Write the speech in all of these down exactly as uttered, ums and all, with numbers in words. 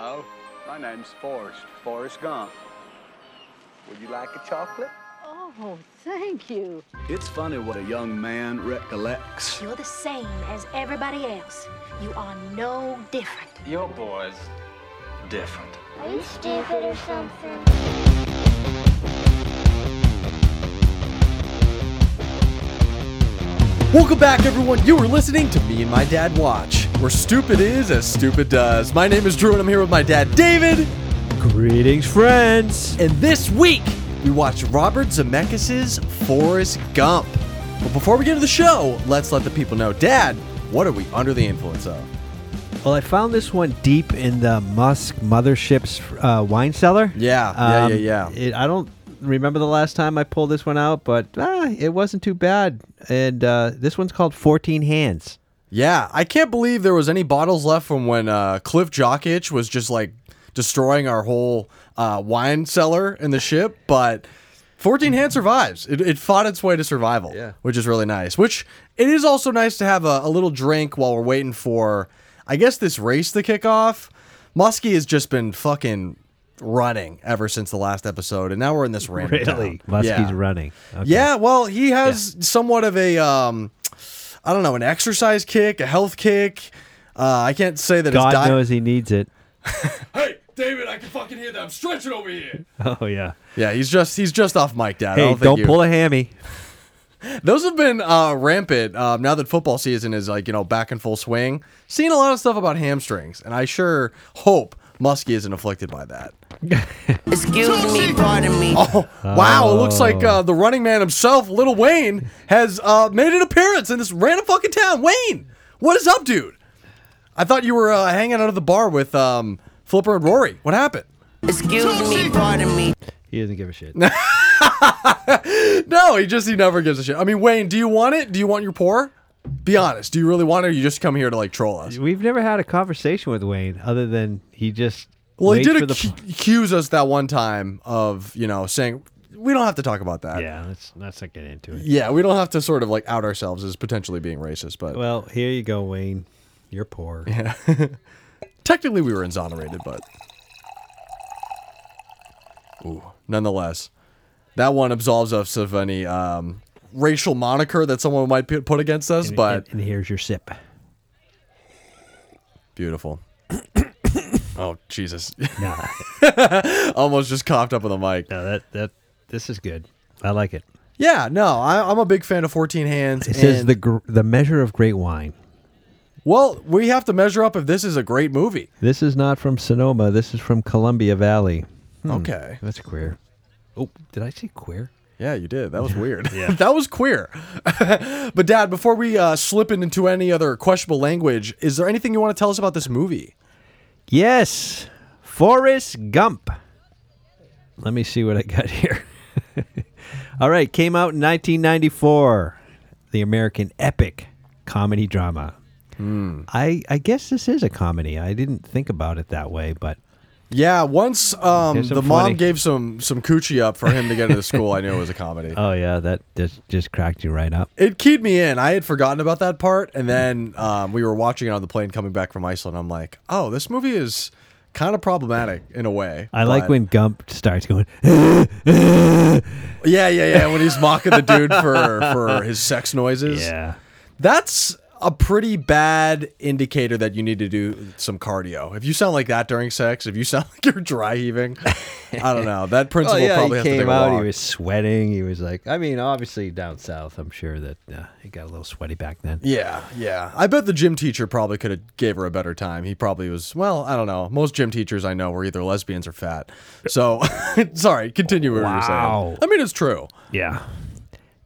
Hello, my name's Forrest, Forrest Gump. Would you like a chocolate? Oh, thank you. It's funny what a young man recollects. You're the same as everybody else. You are no different. Your boy's different. Are you stupid or something? Welcome back, everyone. You are listening to Me and My Dad Watch, where stupid is as stupid does. My name is Drew, and I'm here with my dad, David. Greetings, friends. And this week, we watched Robert Zemeckis' Forrest Gump. But before we get to the show, let's let the people know, Dad, what are we under the influence of? Well, I found this one deep in the Musk Mothership's uh, wine cellar. Yeah, um, yeah, yeah, yeah. It, I don't remember the last time I pulled this one out, but ah, it wasn't too bad. And uh, this one's called fourteen hands. Yeah, I can't believe there was any bottles left from when uh, Cliff Jockich was just like destroying our whole uh, wine cellar in the ship, but fourteen hands survives. It, it fought its way to survival, yeah. Which is really nice. Which, it is also nice to have a, a little drink while we're waiting for, I guess, this race to kick off. Muskie has just been fucking running ever since the last episode, and now we're in this random really? Town. Muskie's yeah. running. Okay. Yeah, well, he has yeah. somewhat of a, um, I don't know, an exercise kick, a health kick. Uh, I can't say that God it's... God di- knows he needs it. Hey! David, I can fucking hear that. I'm stretching over here. Oh, yeah. Yeah, he's just he's just off mic, Dad. Hey, I don't, don't think you... pull a hammy. Those have been uh, rampant uh, now that football season is like you know back in full swing. Seen a lot of stuff about hamstrings, and I sure hope Muskie isn't afflicted by that. Excuse me, pardon me. Oh, wow, oh. It looks like uh, the running man himself, Lil Wayne, has uh, made an appearance in this random fucking town. Wayne, what is up, dude? I thought you were uh, hanging out at the bar with... Um, Flipper and Rory, what happened? Excuse me, pardon me. He doesn't give a shit. No, he just, he never gives a shit. I mean, Wayne, do you want it? Do you want your pour? Be honest. Do you really want it or you just come here to, like, troll us? We've never had a conversation with Wayne other than he just... Well, he did accuse us that one time of, you know, saying, we don't have to talk about that. Yeah, let's, let's not get into it. Yeah, we don't have to sort of, like, out ourselves as potentially being racist, but... Well, here you go, Wayne. You're poor. Yeah. Technically, we were exonerated, but... Ooh, nonetheless, that one absolves us of any um, racial moniker that someone might put against us, and, but... And, and here's your sip. Beautiful. Oh, Jesus. Nah. Almost just coughed up on the mic. No, that, that, this is good. I like it. Yeah, no, I, I'm a big fan of fourteen hands. It and... says the gr- the measure of great wine. Well, we have to measure up if this is a great movie. This is not from Sonoma. This is from Columbia Valley. Hmm. Okay. That's queer. Oh, did I say queer? Yeah, you did. That was weird. Yeah. That was queer. But, Dad, before we uh, slip into any other questionable language, is there anything you want to tell us about this movie? Yes. Forrest Gump. Let me see what I got here. All right. Came out in nineteen ninety-four. The American epic comedy drama. Mm. I, I guess this is a comedy. I didn't think about it that way, but... Yeah, once um, the mom funny. gave some, some coochie up for him to get into school, I knew it was a comedy. Oh, yeah, that just, just cracked you right up. It keyed me in. I had forgotten about that part, and then um, we were watching it on the plane coming back from Iceland. I'm like, oh, this movie is kind of problematic in a way. I but... like when Gump starts going... Yeah, yeah, yeah, when he's mocking the dude for, for his sex noises. Yeah. That's... a pretty bad indicator that you need to do some cardio. If you sound like that during sex, if you sound like you're dry heaving, I don't know. That principal oh, yeah, probably has to take a walk. He came out, he was sweating. He was like, I mean, obviously down south, I'm sure that uh, he got a little sweaty back then. Yeah, yeah. I bet the gym teacher probably could have gave her a better time. He probably was, well, I don't know. Most gym teachers I know were either lesbians or fat. So, sorry, continue what wow. you were saying. I mean, it's true. Yeah.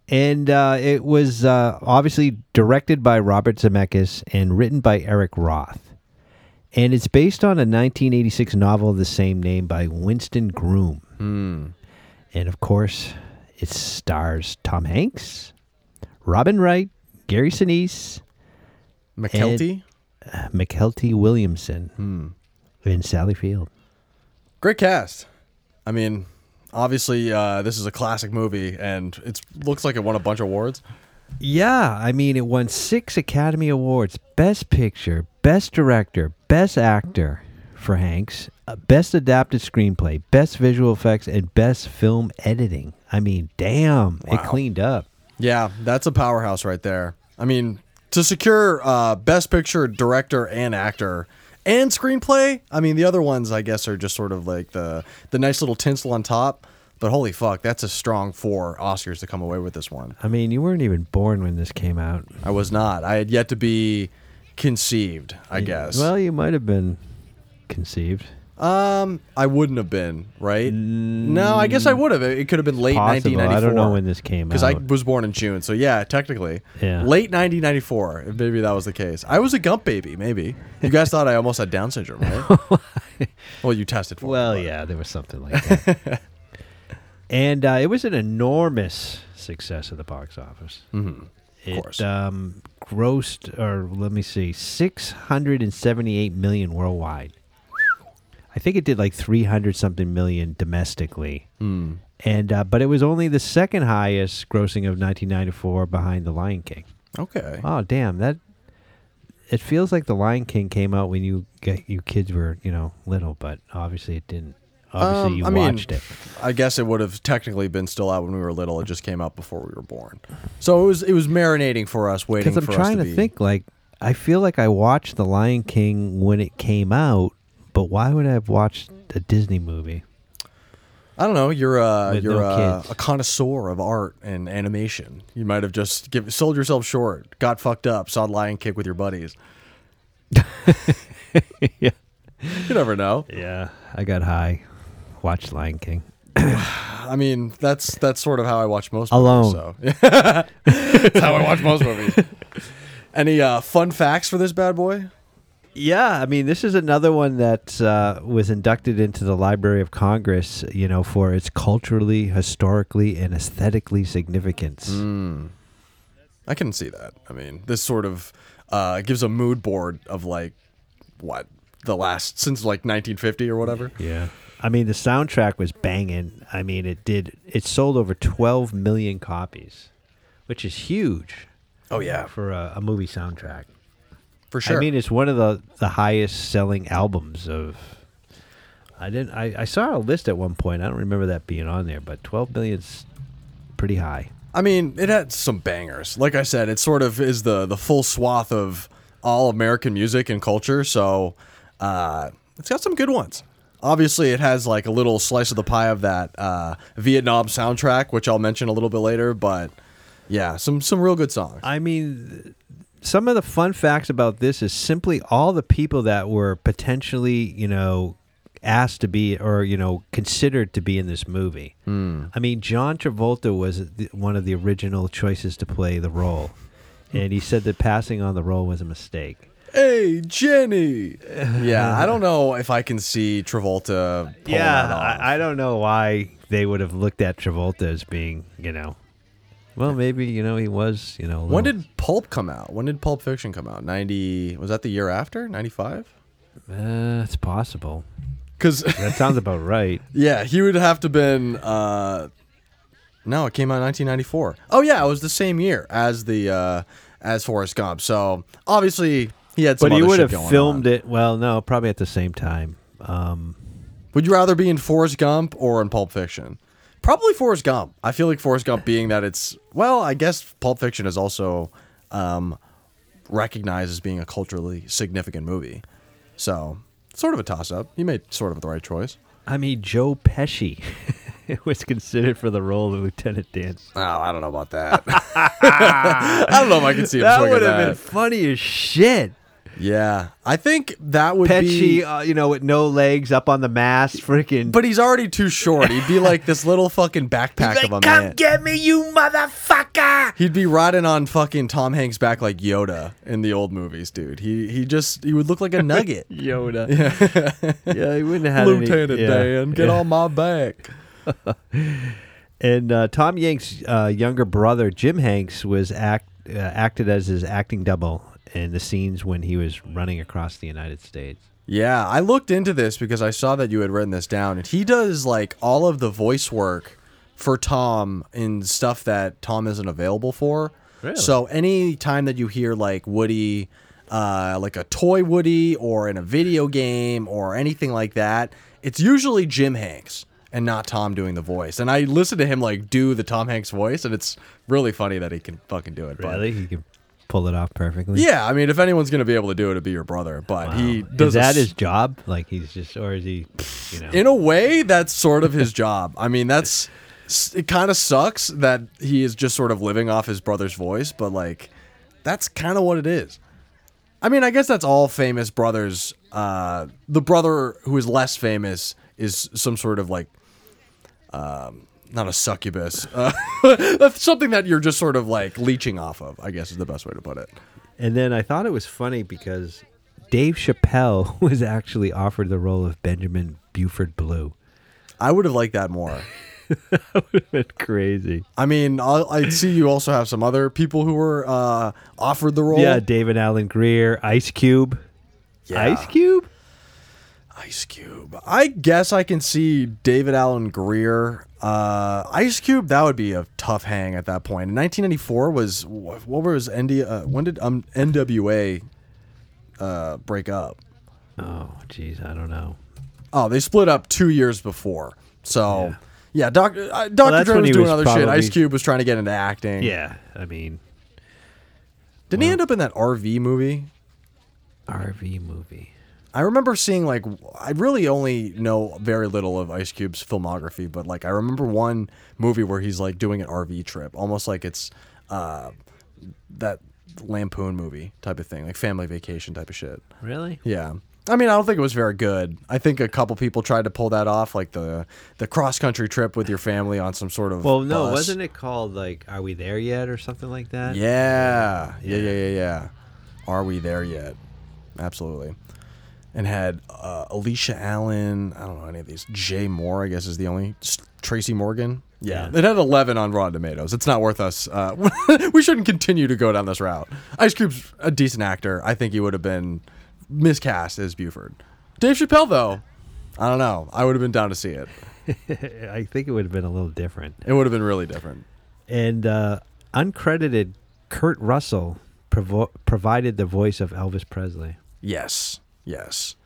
And uh, it was uh, obviously directed by Robert Zemeckis and written by Eric Roth. And it's based on a nineteen eighty-six novel of the same name by Winston Groom. Mm. And, of course, it stars Tom Hanks, Robin Wright, Gary Sinise. Mykelti? Uh, Mykelti Williamson. Mm. And Sally Field. Great cast. I mean... Obviously, uh, this is a classic movie, and it looks like it won a bunch of awards. Yeah, I mean, it won six Academy Awards, Best Picture, Best Director, Best Actor for Hanks, uh, Best Adapted Screenplay, Best Visual Effects, and Best Film Editing. I mean, damn, wow. It cleaned up. Yeah, that's a powerhouse right there. I mean, to secure uh, Best Picture, Director, and Actor, and Screenplay, I mean, the other ones, I guess, are just sort of like the, the nice little tinsel on top. But holy fuck, that's a strong four Oscars to come away with this one. I mean, you weren't even born when this came out. I was not. I had yet to be conceived, I you, guess. Well, you might have been conceived. Um, I wouldn't have been, right? Mm, no, I guess I would have. It could have been late possible. nineteen ninety-four. I don't know when this came out. Because I was born in June, so yeah, technically. Yeah. Late nineteen ninety-four, if maybe that was the case. I was a Gump baby, maybe. You guys thought I almost had Down syndrome, right? Well, you tested for well, me. Well, yeah, there was something like that. And uh, it was an enormous success at the box office. Mm-hmm. It, of course. Um, grossed, or let me see, six hundred seventy-eight million dollars worldwide. I think it did like three hundred something million domestically. Mm. And uh, but it was only the second highest grossing of nineteen ninety-four behind The Lion King. Okay. Oh, damn. That it feels like The Lion King came out when you you kids were, you know, little, but obviously it didn't. Obviously, um, you I watched mean, it. I guess it would have technically been still out when we were little. It just came out before we were born, so it was it was marinating for us, waiting. Because I'm for trying us to, to be... think. Like, I feel like I watched The Lion King when it came out, but why would I have watched a Disney movie? I don't know. You're a With you're no a, a connoisseur of art and animation. You might have just give, sold yourself short, got fucked up, saw Lion King with your buddies. Yeah, you never know. Yeah, I got high. Watch Lion King. I mean, that's that's sort of how I watch most Alone. movies. So. That's how I watch most movies. Any uh, fun facts for this bad boy? Yeah, I mean, this is another one that uh, was inducted into the Library of Congress, you know, for its culturally, historically, and aesthetically significance. Mm. I can see that. I mean, this sort of uh, gives a mood board of like, what, the last, since like nineteen fifty or whatever? Yeah. I mean, the soundtrack was banging. I mean, it did. It sold over twelve million copies, which is huge. Oh, yeah. For a, a movie soundtrack. For sure. I mean, it's one of the, the highest selling albums of... I didn't. I, I saw a list at one point. I don't remember that being on there, but twelve million's pretty high. I mean, it had some bangers. Like I said, it sort of is the, the full swath of all American music and culture, so uh, it's got some good ones. Obviously, it has like a little slice of the pie of that uh, Vietnam soundtrack, which I'll mention a little bit later. But yeah, some some real good songs. I mean, some of the fun facts about this is simply all the people that were potentially, you know, asked to be or, you know, considered to be in this movie. Mm. I mean, John Travolta was one of the original choices to play the role. And he said that passing on the role was a mistake. Hey, Jenny. Yeah, I don't know if I can see Travolta. Yeah, that off. I, I don't know why they would have looked at Travolta as being, you know, well, maybe, you know, he was, you know. Little... When did Pulp come out? When did Pulp Fiction come out? ninety, was that the year after? ninety-five? Uh, it's possible. 'Cause that sounds about right. Yeah, he would have to have been, uh, no, it came out in nineteen ninety-four. Oh, yeah, it was the same year as the, uh, as Forrest Gump. So, obviously... He had some but he would have filmed on. it. Well, no, probably at the same time. Um, would you rather be in Forrest Gump or in Pulp Fiction? Probably Forrest Gump. I feel like Forrest Gump, being that it's well, I guess Pulp Fiction is also um, recognized as being a culturally significant movie. So, sort of a toss-up. You made sort of the right choice. I mean, Joe Pesci was considered for the role of Lieutenant Dan. Oh, I don't know about that. I don't know if I can see him. That would have been funny as shit. Yeah, I think that would Pesci, be... Pesci, uh, you know, with no legs, up on the mast, freaking... But he's already too short. He'd be like this little fucking backpack like, of a come man. Come get me, you motherfucker! He'd be riding on fucking Tom Hanks' back like Yoda in the old movies, dude. He he just... He would look like a nugget. Yoda. Yeah. Yeah, he wouldn't have had Lieutenant any, yeah, Dan, get yeah. on my back. And uh, Tom Hanks' uh, younger brother, Jim Hanks, was act uh, acted as his acting double in the scenes when he was running across the United States. Yeah, I looked into this because I saw that you had written this down. And he does, like, all of the voice work for Tom in stuff that Tom isn't available for. Really? So any time that you hear, like, Woody... uh, like a toy Woody or in a video game or anything like that, it's usually Jim Hanks and not Tom doing the voice. And I listen to him like do the Tom Hanks voice, and it's really funny that he can fucking do it. Really? But he can pull it off perfectly? Yeah, I mean, if anyone's going to be able to do it, it'd be your brother. But wow. he does Is that a... his job? Like he's just, or is he, you know? In a way, that's sort of his job. I mean, that's, it kind of sucks that he is just sort of living off his brother's voice, but like, that's kind of what it is. I mean, I guess that's all famous brothers. Uh, the brother who is less famous is some sort of like, um, not a succubus, uh, something that you're just sort of like leeching off of, I guess is the best way to put it. And then I thought it was funny because Dave Chappelle was actually offered the role of Benjamin Buford Blue. I would have liked that more. That would have been crazy. I mean, I'll, I see you also have some other people who were uh, offered the role. Yeah, David Allen Greer, Ice Cube. Yeah. Ice Cube? Ice Cube. I guess I can see David Allen Greer. Uh, Ice Cube, that would be a tough hang at that point. In nineteen ninety-four was, what was, N D, uh, when did um, N W A uh, break up? Oh, geez, I don't know. Oh, they split up two years before, so... Yeah. Yeah, doc, uh, Doctor well, Dre was doing was other probably... shit. Ice Cube was trying to get into acting. Yeah, I mean... Didn't well, he end up in that R V movie? R V movie. I remember seeing, like... I really only know very little of Ice Cube's filmography, but, like, I remember one movie where he's, like, doing an R V trip. Almost like it's uh, that Lampoon movie type of thing. Like, family vacation type of shit. Really? Yeah. I mean, I don't think it was very good. I think a couple people tried to pull that off, like the the cross-country trip with your family on some sort of Well, no, bus. Wasn't it called, like, Are We There Yet or something like that? Yeah. Yeah, yeah, yeah, yeah. Are We There Yet? Absolutely. And had uh, Alicia Allen, I don't know any of these, Jay Moore, I guess is the only, Tracy Morgan. Yeah. yeah. It had eleven on Rotten Tomatoes. It's not worth us. Uh, we shouldn't continue to go down this route. Ice Cube's a decent actor. I think he would have been... miscast as Buford. Dave Chappelle, though, I don't know. I would have been down to see it. I think it would have been a little different. It would have been really different. And uh, uncredited Kurt Russell provo- provided the voice of Elvis Presley. Yes, yes.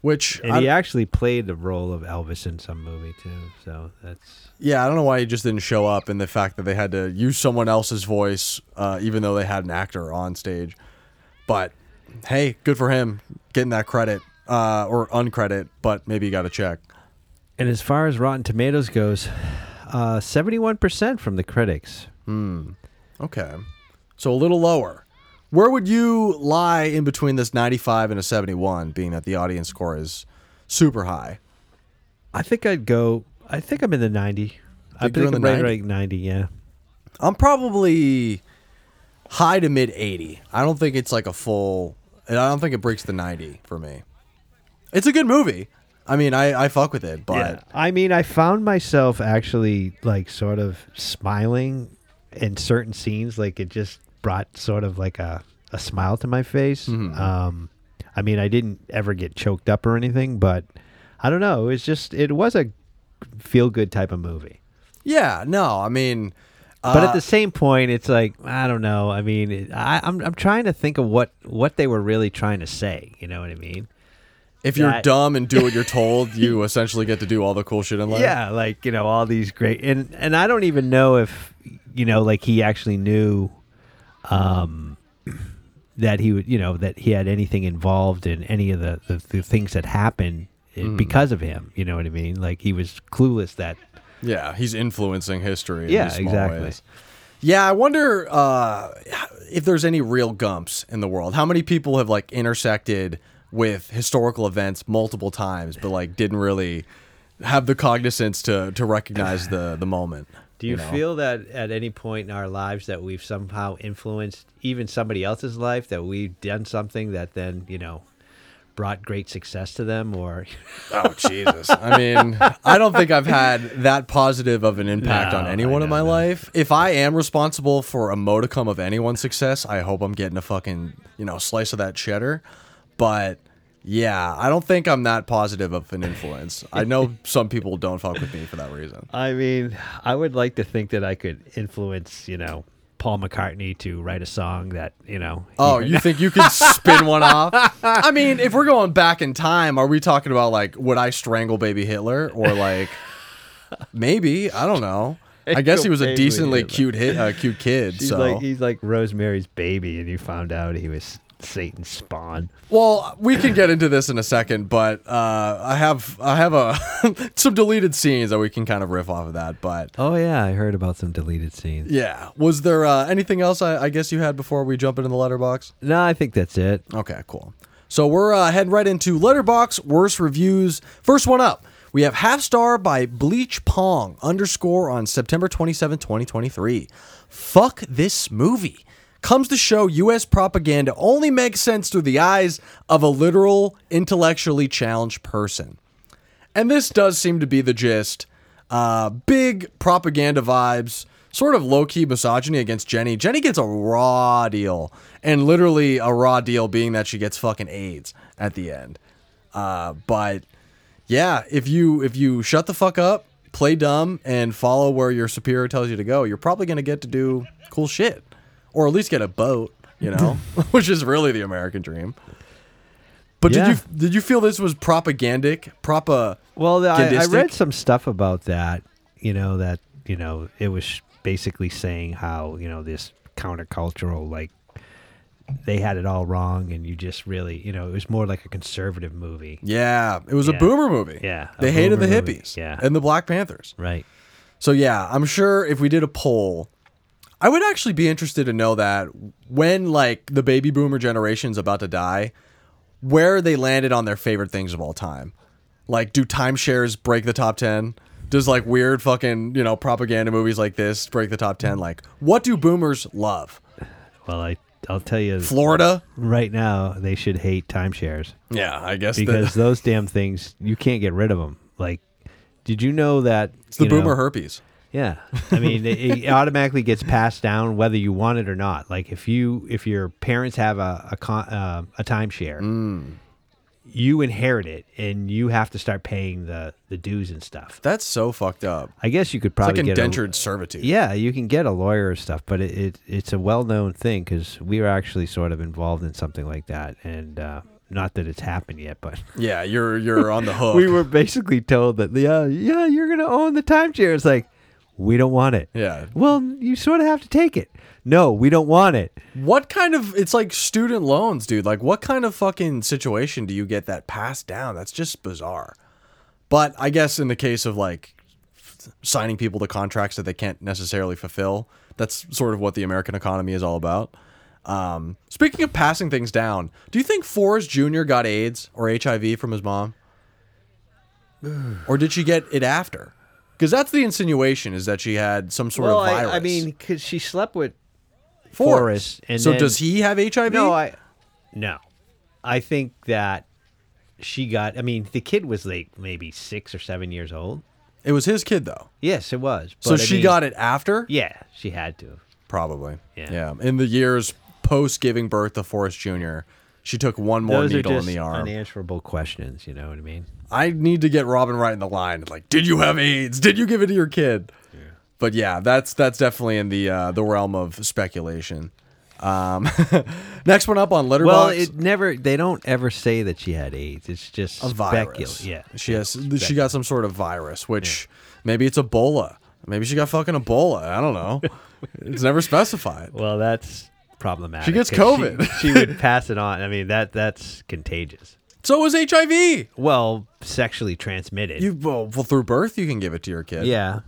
Which and I, he actually played the role of Elvis in some movie too. So that's yeah. I don't know why he just didn't show up, and the fact that they had to use someone else's voice, uh, even though they had an actor on stage, but. Hey, good for him getting that credit uh, or uncredit, but maybe you got to check. And as far as Rotten Tomatoes goes, uh, seventy-one percent from the critics. Hmm. Okay. So a little lower. Where would you lie in between this ninety-five and a seventy-one, being that the audience score is super high? I think I'd go, I think I'm in the ninety. I think I'm right at ninety, yeah. I'm probably high to mid eighty. I don't think it's like a full... I don't think it breaks the ninety for me. It's a good movie. I mean, I, I fuck with it, but... Yeah. I mean, I found myself actually, like, sort of smiling in certain scenes. Like, it just brought sort of, like, a, a smile to my face. Mm-hmm. Um, I mean, I didn't ever get choked up or anything, but I don't know. It was just... It was a feel-good type of movie. Yeah, no, I mean... But at the same point, it's like, I don't know. I mean, it, I, I'm I'm trying to think of what, what they were really trying to say. You know what I mean? If you're that, dumb and do what you're told, you essentially get to do all the cool shit in life. Yeah, like, you know, all these great... And, and I don't even know if, you know, like he actually knew um, that he would, you know, that he had anything involved in any of the, the, the things that happened mm. because of him. You know what I mean? Like he was clueless that... Yeah, he's influencing history in yeah, these small exactly. ways. Yeah, I wonder uh, if there's any real Gumps in the world. How many people have like intersected with historical events multiple times, but like didn't really have the cognizance to to recognize the the moment? Do you, you know? feel that at any point in our lives that we've somehow influenced even somebody else's life, that we've done something that then, you know, brought great success to them? Or oh Jesus, I mean, I don't think I've had that positive of an impact no, on anyone in my that. life. If I am responsible for a modicum of anyone's success, I hope I'm getting a fucking, you know, slice of that cheddar. But yeah, I don't think I'm that positive of an influence. I know some people don't fuck with me for that reason. I mean, I would like to think that I could influence, you know, Paul McCartney to write a song that, you know. Oh, you think you could spin one off? I mean, if we're going back in time, are we talking about like, would I strangle baby Hitler? Or like, maybe, I don't know. I guess he was a decently cute hit, uh, cute kid. She's so like, he's like Rosemary's Baby, and you found out he was Satan's spawn. Well, we can get into this in a second, but uh, I have I have a some deleted scenes that we can kind of riff off of that. But oh yeah, I heard about some deleted scenes. Yeah, was there uh, anything else? I, I guess you had before we jump into the letterbox. No, I think that's it. Okay, cool. So we're uh, heading right into Letterboxd worst reviews. First one up. We have Half Star by Bleach Pong underscore on September twenty-seventh, twenty twenty-three. Fuck this movie. Comes to show U S propaganda only makes sense through the eyes of a literal, intellectually challenged person. And this does seem to be the gist. Uh, big propaganda vibes. Sort of low-key misogyny against Jenny. Jenny gets a raw deal. And literally a raw deal being that she gets fucking AIDS at the end. Uh, but... Yeah, if you if you shut the fuck up, play dumb, and follow where your superior tells you to go, you're probably going to get to do cool shit. Or at least get a boat, you know, which is really the American dream. But yeah. did you did you feel this was propagandic? Propa- well, I, I read some stuff about that, you know, that, you know, it was basically saying how, you know, this countercultural, like, they had it all wrong, and you just really, you know, it was more like a conservative movie. Yeah, it was yeah. a boomer movie. Yeah. They hated the movie. hippies yeah. and the Black Panthers. Right. So, yeah, I'm sure if we did a poll, I would actually be interested to know that when, like, the baby boomer generation's about to die, where they landed on their favorite things of all time. Like, do timeshares break the top ten? Does, like, weird fucking, you know, propaganda movies like this break the top ten? Like, what do boomers love? Well, I... I'll tell you, Florida right now, they should hate timeshares. Yeah, I guess because that... those damn things, you can't get rid of them. Like, did you know that it's the boomer know, herpes? Yeah, I mean, it, it automatically gets passed down whether you want it or not. Like, if you if your parents have a a, con, uh, a timeshare, mm. you inherit it, and you have to start paying the, the dues and stuff. That's so fucked up. I guess you could probably it's like indentured get a, servitude. Yeah, you can get a lawyer or stuff, but it, it it's a well-known thing because we were actually sort of involved in something like that, and uh, not that it's happened yet, but yeah, you're you're on the hook. We were basically told that yeah, yeah, you're gonna own the timeshare. It's like, we don't want it. Yeah. Well, you sort of have to take it. No, we don't want it. What kind of... It's like student loans, dude. Like, what kind of fucking situation do you get that passed down? That's just bizarre. But I guess in the case of, like, signing people to contracts that they can't necessarily fulfill, that's sort of what the American economy is all about. Um, speaking of passing things down, do you think Forrest Junior got AIDS or H I V from his mom? Or did she get it after? Because that's the insinuation, is that she had some sort well, of virus. I, I mean, because she slept with Forrest. Forrest and so then, does he have H I V? No, I, no. I think that she got, I mean, the kid was like maybe six or seven years old. It was his kid, though. Yes, it was. But so I she mean, got it after? Yeah, she had to. Probably. Yeah. yeah. In the years post giving birth to Forrest Junior, she took one more Those needle are just in the arm. Unanswerable questions, you know what I mean? I need to get Robin Wright in the line. Like, did you have AIDS? Did you give it to your kid? Yeah. But yeah, that's that's definitely in the uh, the realm of speculation. Um, next one up on Letterboxd. Well, it never. They don't ever say that she had AIDS. It's just a virus. Yeah, she has. Specul- she got some sort of virus, which yeah. maybe it's Ebola. Maybe she got fucking Ebola. I don't know. It's never specified. Well, that's. Problematic. She gets COVID. She, she would pass it on. I mean, that that's contagious. So is H I V. Well, sexually transmitted. You well, well through birth, you can give it to your kid. Yeah,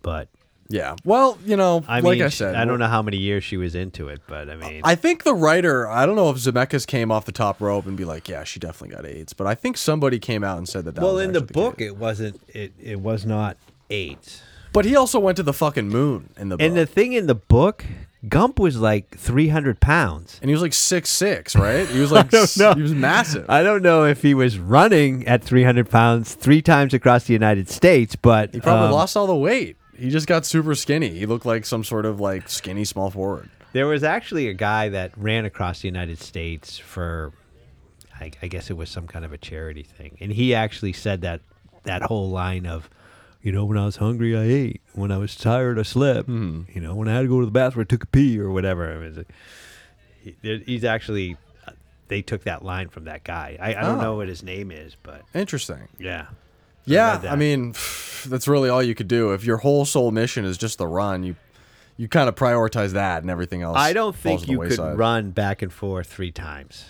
but yeah. Well, you know, I like mean, I said, I don't know how many years she was into it, but I mean, I think the writer. I don't know if Zemeckis came off the top rope and be like, yeah, she definitely got AIDS, but I think somebody came out and said that. that well, was in the book, the it wasn't. It it was not AIDS. But he also went to the fucking moon in the book. And the thing in the book. Gump was like three hundred pounds. And he was like six foot six, right? He was like, he was massive. I don't know if he was running at three hundred pounds three times across the United States, but... He probably um, lost all the weight. He just got super skinny. He looked like some sort of like skinny small forward. There was actually a guy that ran across the United States for, I, I guess it was some kind of a charity thing. And he actually said that that whole line of You know, when I was hungry, I ate. When I was tired, I slept. Mm. You know, when I had to go to the bathroom, I took a pee or whatever. I mean, like, he, he's actually, they took that line from that guy. I, I oh. don't know what his name is, but. Interesting. Yeah. Yeah, I, I mean, that's really all you could do. If your whole sole mission is just the run, you you kind of prioritize that and everything else. I don't think you could run back and forth three times.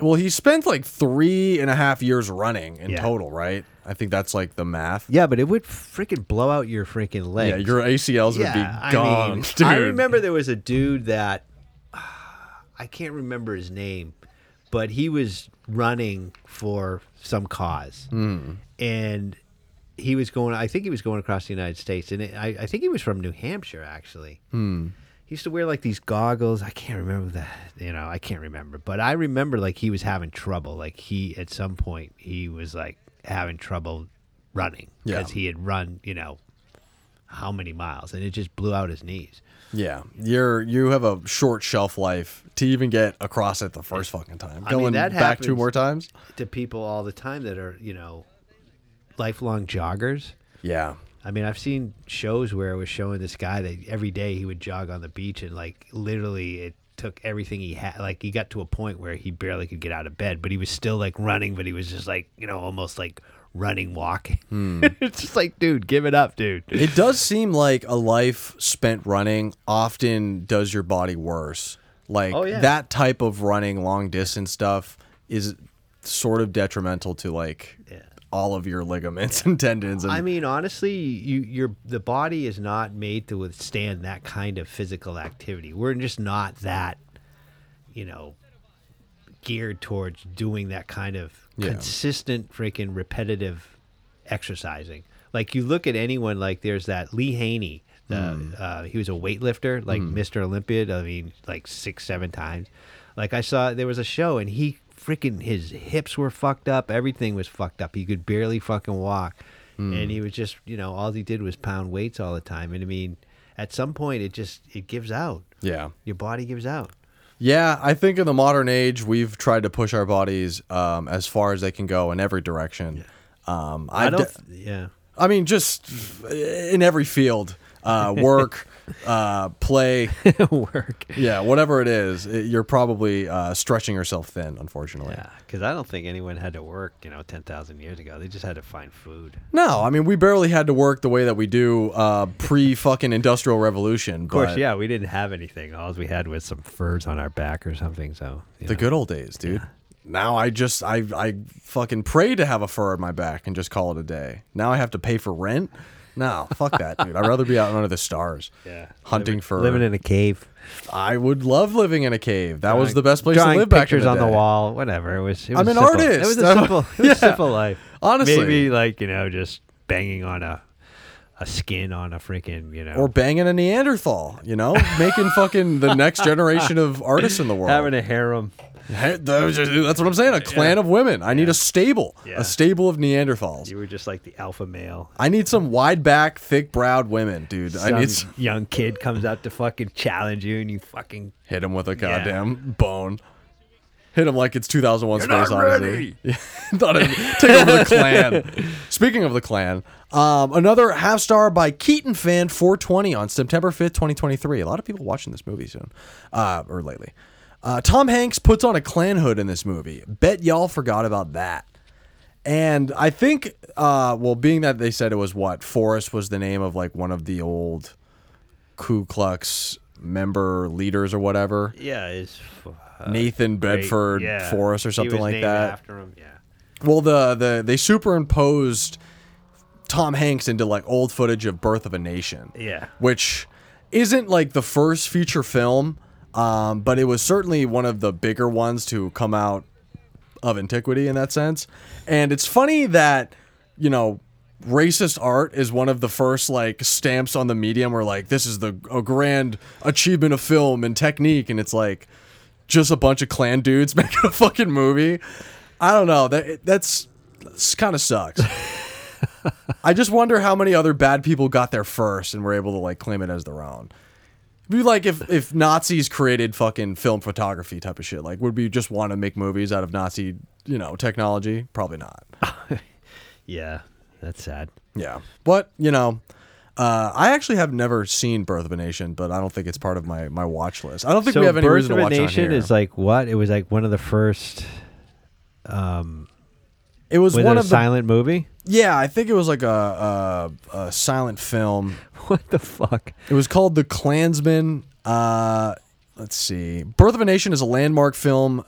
Well, he spent like three and a half years running in yeah. total, right? I think that's like the math. Yeah, but it would freaking blow out your freaking legs. Yeah, your A C Ls yeah, would be gone, I mean, dude. I remember there was a dude that, uh, I can't remember his name, but he was running for some cause. Mm. And he was going, I think he was going across the United States. And it, I, I think he was from New Hampshire, actually. Mm. He used to wear like these goggles. I can't remember that, you know, I can't remember. But I remember like he was having trouble. Like he, at some point, he was like having trouble running because yeah. he had run, you know, how many miles, and it just blew out his knees. Yeah, you're you have a short shelf life to even get across it the first fucking time. I Going mean, that back two more times to people all the time that are, you know, lifelong joggers. Yeah. I mean, I've seen shows where it was showing this guy that every day he would jog on the beach, and like literally it took everything he had. Like he got to a point where he barely could get out of bed, but he was still like running, but he was just like, you know, almost like running, walking. Hmm. It's just like, dude, give it up, dude. It does seem like a life spent running often does your body worse. Like oh, yeah. that type of running, long distance stuff is sort of detrimental to like... Yeah. all of your ligaments yeah. and tendons. And I mean, honestly, you, your the body is not made to withstand that kind of physical activity. We're just not that, you know, geared towards doing that kind of yeah. consistent, freaking repetitive exercising. Like you look at anyone, like there's that Lee Haney. The, mm. uh, he was a weightlifter, like mm. Mister Olympia. I mean, like six, seven times. Like I saw, there was a show and he, freaking his hips were fucked up. Everything was fucked up. He could barely fucking walk. Mm. And he was just, you know, all he did was pound weights all the time. And I mean, at some point it just, it gives out. Yeah. Your body gives out. Yeah. I think in the modern age, we've tried to push our bodies um, as far as they can go in every direction. Yeah. Um, I, I don't, d- yeah. I mean, just in every field. Uh, work, uh, play, work. Yeah, whatever it is, it, you're probably uh, stretching yourself thin, unfortunately. Yeah, because I don't think anyone had to work, you know, ten thousand years ago. They just had to find food. No, I mean, we barely had to work the way that we do uh, pre fucking industrial revolution. Of course, yeah, we didn't have anything. All we had was some furs on our back or something. So the know. good old days, dude. Yeah. Now I just I I fucking pray to have a fur on my back and just call it a day. Now I have to pay for rent. No, fuck that, dude. I'd rather be out under the stars. Yeah. Hunting living, for... Living in a cave. I would love living in a cave. That drawing, was the best place to live back in the day. Drawing pictures on the wall, whatever. It was, it was I'm an simple. artist. It was a simple, it was yeah. simple life. Honestly. Maybe, like, you know, just banging on a a skin on a freaking, you know... Or banging a Neanderthal, you know? Making fucking the next generation of artists in the world. Having a harem. That's what I'm saying. A clan yeah. of women. I yeah. need a stable. Yeah. A stable of Neanderthals. You were just like the alpha male. I need some wide back, thick browed women, dude. Some I need some... young kid comes out to fucking challenge you and you fucking hit him with a goddamn yeah. bone. Hit him like it's two thousand one You're Space Odyssey. Not ready. Take over the clan. Speaking of the clan, um, another half star by Keaton Fan four twenty on September fifth, twenty twenty-three. A lot of people watching this movie soon uh, or lately. Uh, Tom Hanks puts on a clan hood in this movie. Bet y'all forgot about that. And I think, uh, well, being that they said it was what? Forrest was the name of like one of the old Ku Klux member leaders or whatever. Yeah, it's uh, Nathan Bedford great, yeah. Forrest or something like that. He was named after him, yeah. Well, the, the, they superimposed Tom Hanks into like old footage of Birth of a Nation. Yeah. Which isn't like the first feature film. Um, but it was certainly one of the bigger ones to come out of antiquity in that sense. And it's funny that, you know, racist art is one of the first, like, stamps on the medium where, like, this is the a grand achievement of film and technique. And it's, like, just a bunch of Klan dudes making a fucking movie. I don't know. That that's, that's kind of sucks. I just wonder how many other bad people got there first and were able to, like, claim it as their own. Be like if, if Nazis created fucking film photography type of shit. Like, would we just want to make movies out of Nazi, you know, technology? Probably not. yeah. That's sad. Yeah. But, you know, uh, I actually have never seen Birth of a Nation, but I don't think it's part of my, my watch list. I don't think so we have any Birth reason to watch it. Birth of a Nation is like what? It was like one of the first. Um, it was, was one it a of the silent movie. Yeah, I think it was like a, a, a silent film. What the fuck? It was called The Klansman. Uh, let's see. Birth of a Nation is a landmark film,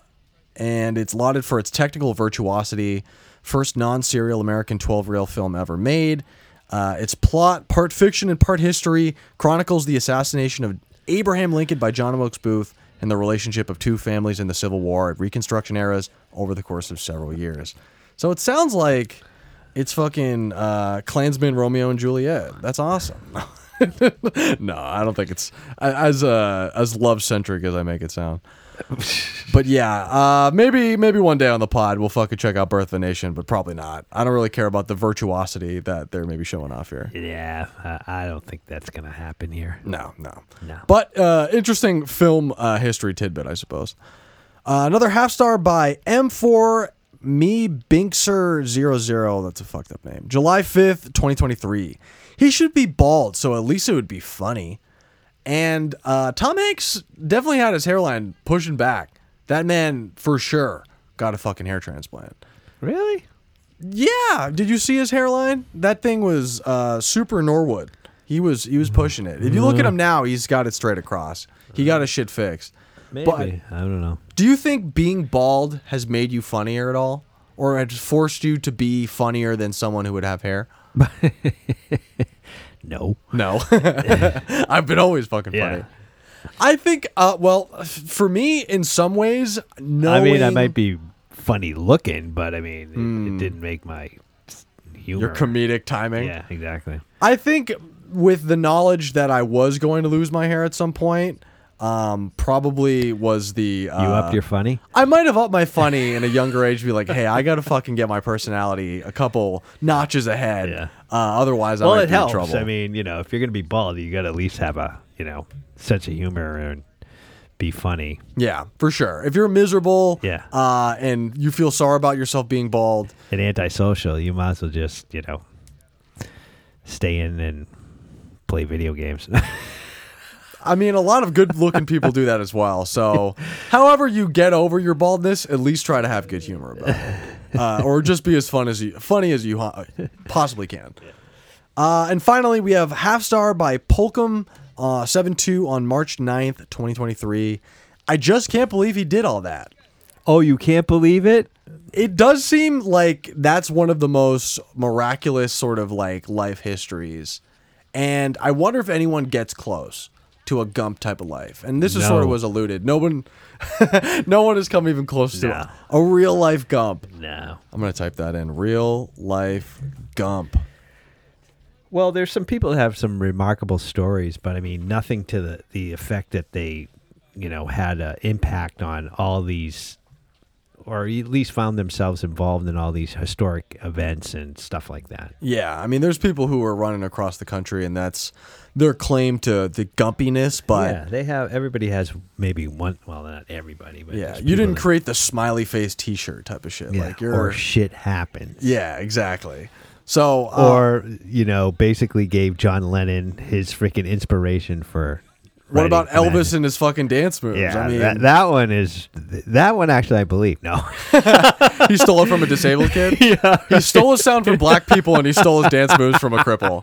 and it's lauded for its technical virtuosity. First non-serial American twelve-reel film ever made. Uh, its plot, part fiction and part history, chronicles the assassination of Abraham Lincoln by John Wilkes Booth and the relationship of two families in the Civil War at Reconstruction eras over the course of several years. So it sounds like... It's fucking uh, Klansman, Romeo and Juliet. That's awesome. No, I don't think it's as uh, as love centric as I make it sound. But yeah, uh, maybe maybe one day on the pod we'll fucking check out Birth of a Nation, but probably not. I don't really care about the virtuosity that they're maybe showing off here. Yeah, I don't think that's gonna happen here. No, no, no. But uh, interesting film uh, history tidbit, I suppose. Uh, another half star by M four. Me Binkser zero zero, that's a fucked up name. July fifth, twenty twenty-three. He should be bald, so at least it would be funny. And uh, Tom Hanks definitely had his hairline pushing back. That man, for sure, got a fucking hair transplant. Really? Yeah. Did you see his hairline? That thing was uh, super Norwood. He was he was pushing it. If you look at him now, he's got it straight across. He got his shit fixed. Maybe. But, I don't know. Do you think being bald has made you funnier at all? Or has forced you to be funnier than someone who would have hair? No. No. I've been always fucking yeah. funny. I think, uh, well, for me, in some ways, knowing... I mean, I might be funny looking, but I mean, it, mm. it didn't make my humor. Your comedic timing. Yeah, exactly. I think with the knowledge that I was going to lose my hair at some point... Um, probably was the uh, you upped your funny. I might have upped my funny in a younger age. Be like, hey, I gotta fucking get my personality a couple notches ahead. Yeah. Uh, otherwise, well, I might it be helps. In trouble. I mean, you know, if you're gonna be bald, you gotta at least have a you know sense of humor and be funny. Yeah, for sure. If you're miserable, yeah. uh, and you feel sorry about yourself being bald and antisocial, you might as well just you know stay in and play video games. I mean, a lot of good-looking people do that as well. So, however you get over your baldness, at least try to have good humor about it, uh, or just be as fun as you, funny as you possibly can. Uh, and finally, we have Half Star by Polkum uh, seven two on March ninth, twenty twenty-three. I just can't believe he did all that. Oh, you can't believe it? It does seem like that's one of the most miraculous sort of like life histories, and I wonder if anyone gets close to a Gump type of life. And this is no. sort of was alluded. No one no one has come even close no. to a, a real life Gump. No. I'm going to type that in. Real life Gump. Well, there's some people that have some remarkable stories, but I mean, nothing to the, the effect that they, you know, had an impact on all these, or at least found themselves involved in all these historic events and stuff like that. Yeah. I mean, there's people who are running across the country and that's their claim to the gumpiness, but yeah, they have everybody has maybe one. Well, not everybody, but yeah, you didn't that, create the smiley face T-shirt type of shit. Yeah, like you're, or shit happens. Yeah, exactly. So, uh, or you know, basically gave John Lennon his freaking inspiration for. What about Elvis Lennon. And his fucking dance moves? Yeah, I mean, that, that one is that one actually I believe. No, he stole it from a disabled kid. Yeah, right. He stole his sound from black people and he stole his dance moves from a cripple.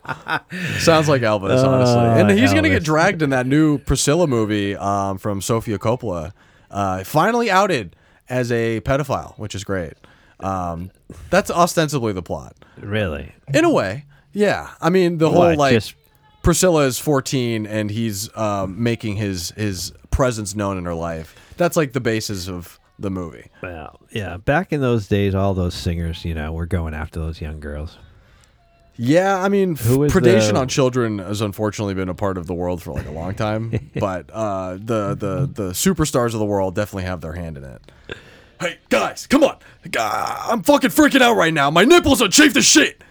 Sounds like Elvis, uh, honestly. And he's Elvis. Gonna get dragged in that new Priscilla movie um, from Sofia Coppola. Uh, finally outed as a pedophile, which is great. Um, that's ostensibly the plot. Really? In a way, yeah. I mean, the what, whole like. Just- Priscilla is fourteen, and he's um, making his his presence known in her life. That's like the basis of the movie. Well, yeah. Back in those days, all those singers, you know, were going after those young girls. Yeah, I mean, predation the... on children has unfortunately been a part of the world for like a long time. But uh, the the the superstars of the world definitely have their hand in it. Hey guys, come on! I'm fucking freaking out right now. My nipples are chafed as shit.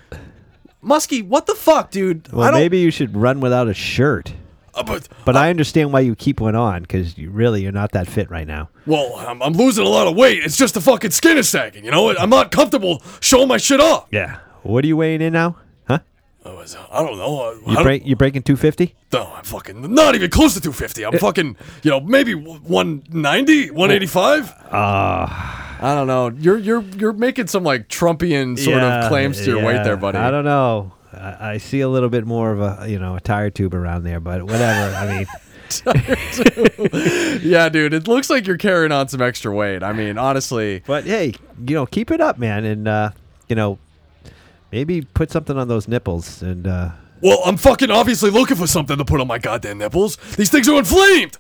Muskie, what the fuck, dude? Well, I don't... maybe you should run without a shirt. Uh, but but uh, I understand why you keep one on, because you really, you're not that fit right now. Well, I'm, I'm losing a lot of weight. It's just the fucking skin is sagging, you know? I'm not comfortable showing my shit off. Yeah. What are you weighing in now? Huh? I, was, I don't know. I, you I break, don't, you're breaking two fifty? No, I'm fucking not even close to two fifty. I'm it, fucking, you know, maybe one ninety, one eighty-five? Ah. Uh, I don't know. You're you're you're making some like Trumpian sort yeah, of claims to your yeah. weight there, buddy. I don't know. I, I see a little bit more of a you know a tire tube around there, but whatever. I mean, tire tube. Yeah, dude. It looks like you're carrying on some extra weight. I mean, honestly. But hey, you know, keep it up, man, and uh, you know, maybe put something on those nipples and. Uh, Well, I'm fucking obviously looking for something to put on my goddamn nipples. These things are inflamed.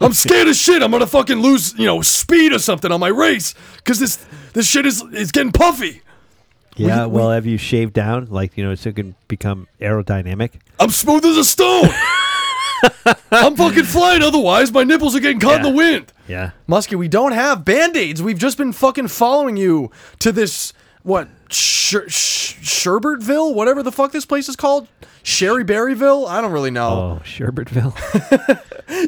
I'm scared as shit. I'm going to fucking lose, you know, speed or something on my race because this this shit is, is getting puffy. Yeah, we, well, we, have you shaved down? Like, you know, so it can become aerodynamic? I'm smooth as a stone. I'm fucking flying. Otherwise, my nipples are getting caught yeah. in the wind. Yeah. Muskie, we don't have Band-Aids. We've just been fucking following you to this... What? Sher- Sh- Sherbertville? Whatever the fuck this place is called? Sherry Berryville? I don't really know. Oh, Sherbertville.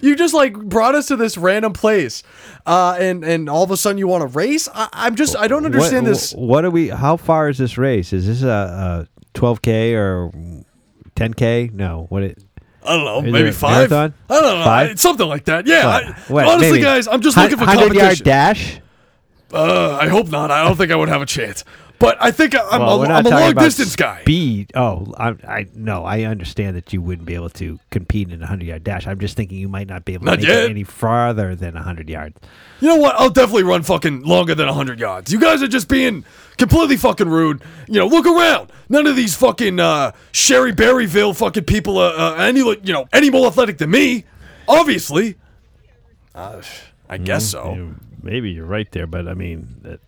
You just like brought us to this random place. Uh, and, and all of a sudden you want to race? I, I'm just, I don't understand what, this. What are we, how far is this race? Is this a, a twelve K or ten K? No. What it? I don't know. Is maybe five? Marathon? I don't know. Five? It's something like that. Yeah. I, what, honestly, maybe. Guys, I'm just looking for competition. one hundred yard dash? Uh, I hope not. I don't think I would have a chance. But I think I'm, well, a, I'm a long distance guy. Speed. Oh, I, I no, I understand that you wouldn't be able to compete in a hundred-yard dash. I'm just thinking you might not be able not to make yet. it any farther than one hundred yards. You know what? I'll definitely run fucking longer than one hundred yards. You guys are just being completely fucking rude. You know, look around. None of these fucking uh, Sherry Berryville fucking people are uh, any, you know, any more athletic than me, obviously. Uh, I guess so. You, maybe you're right there, but I mean... That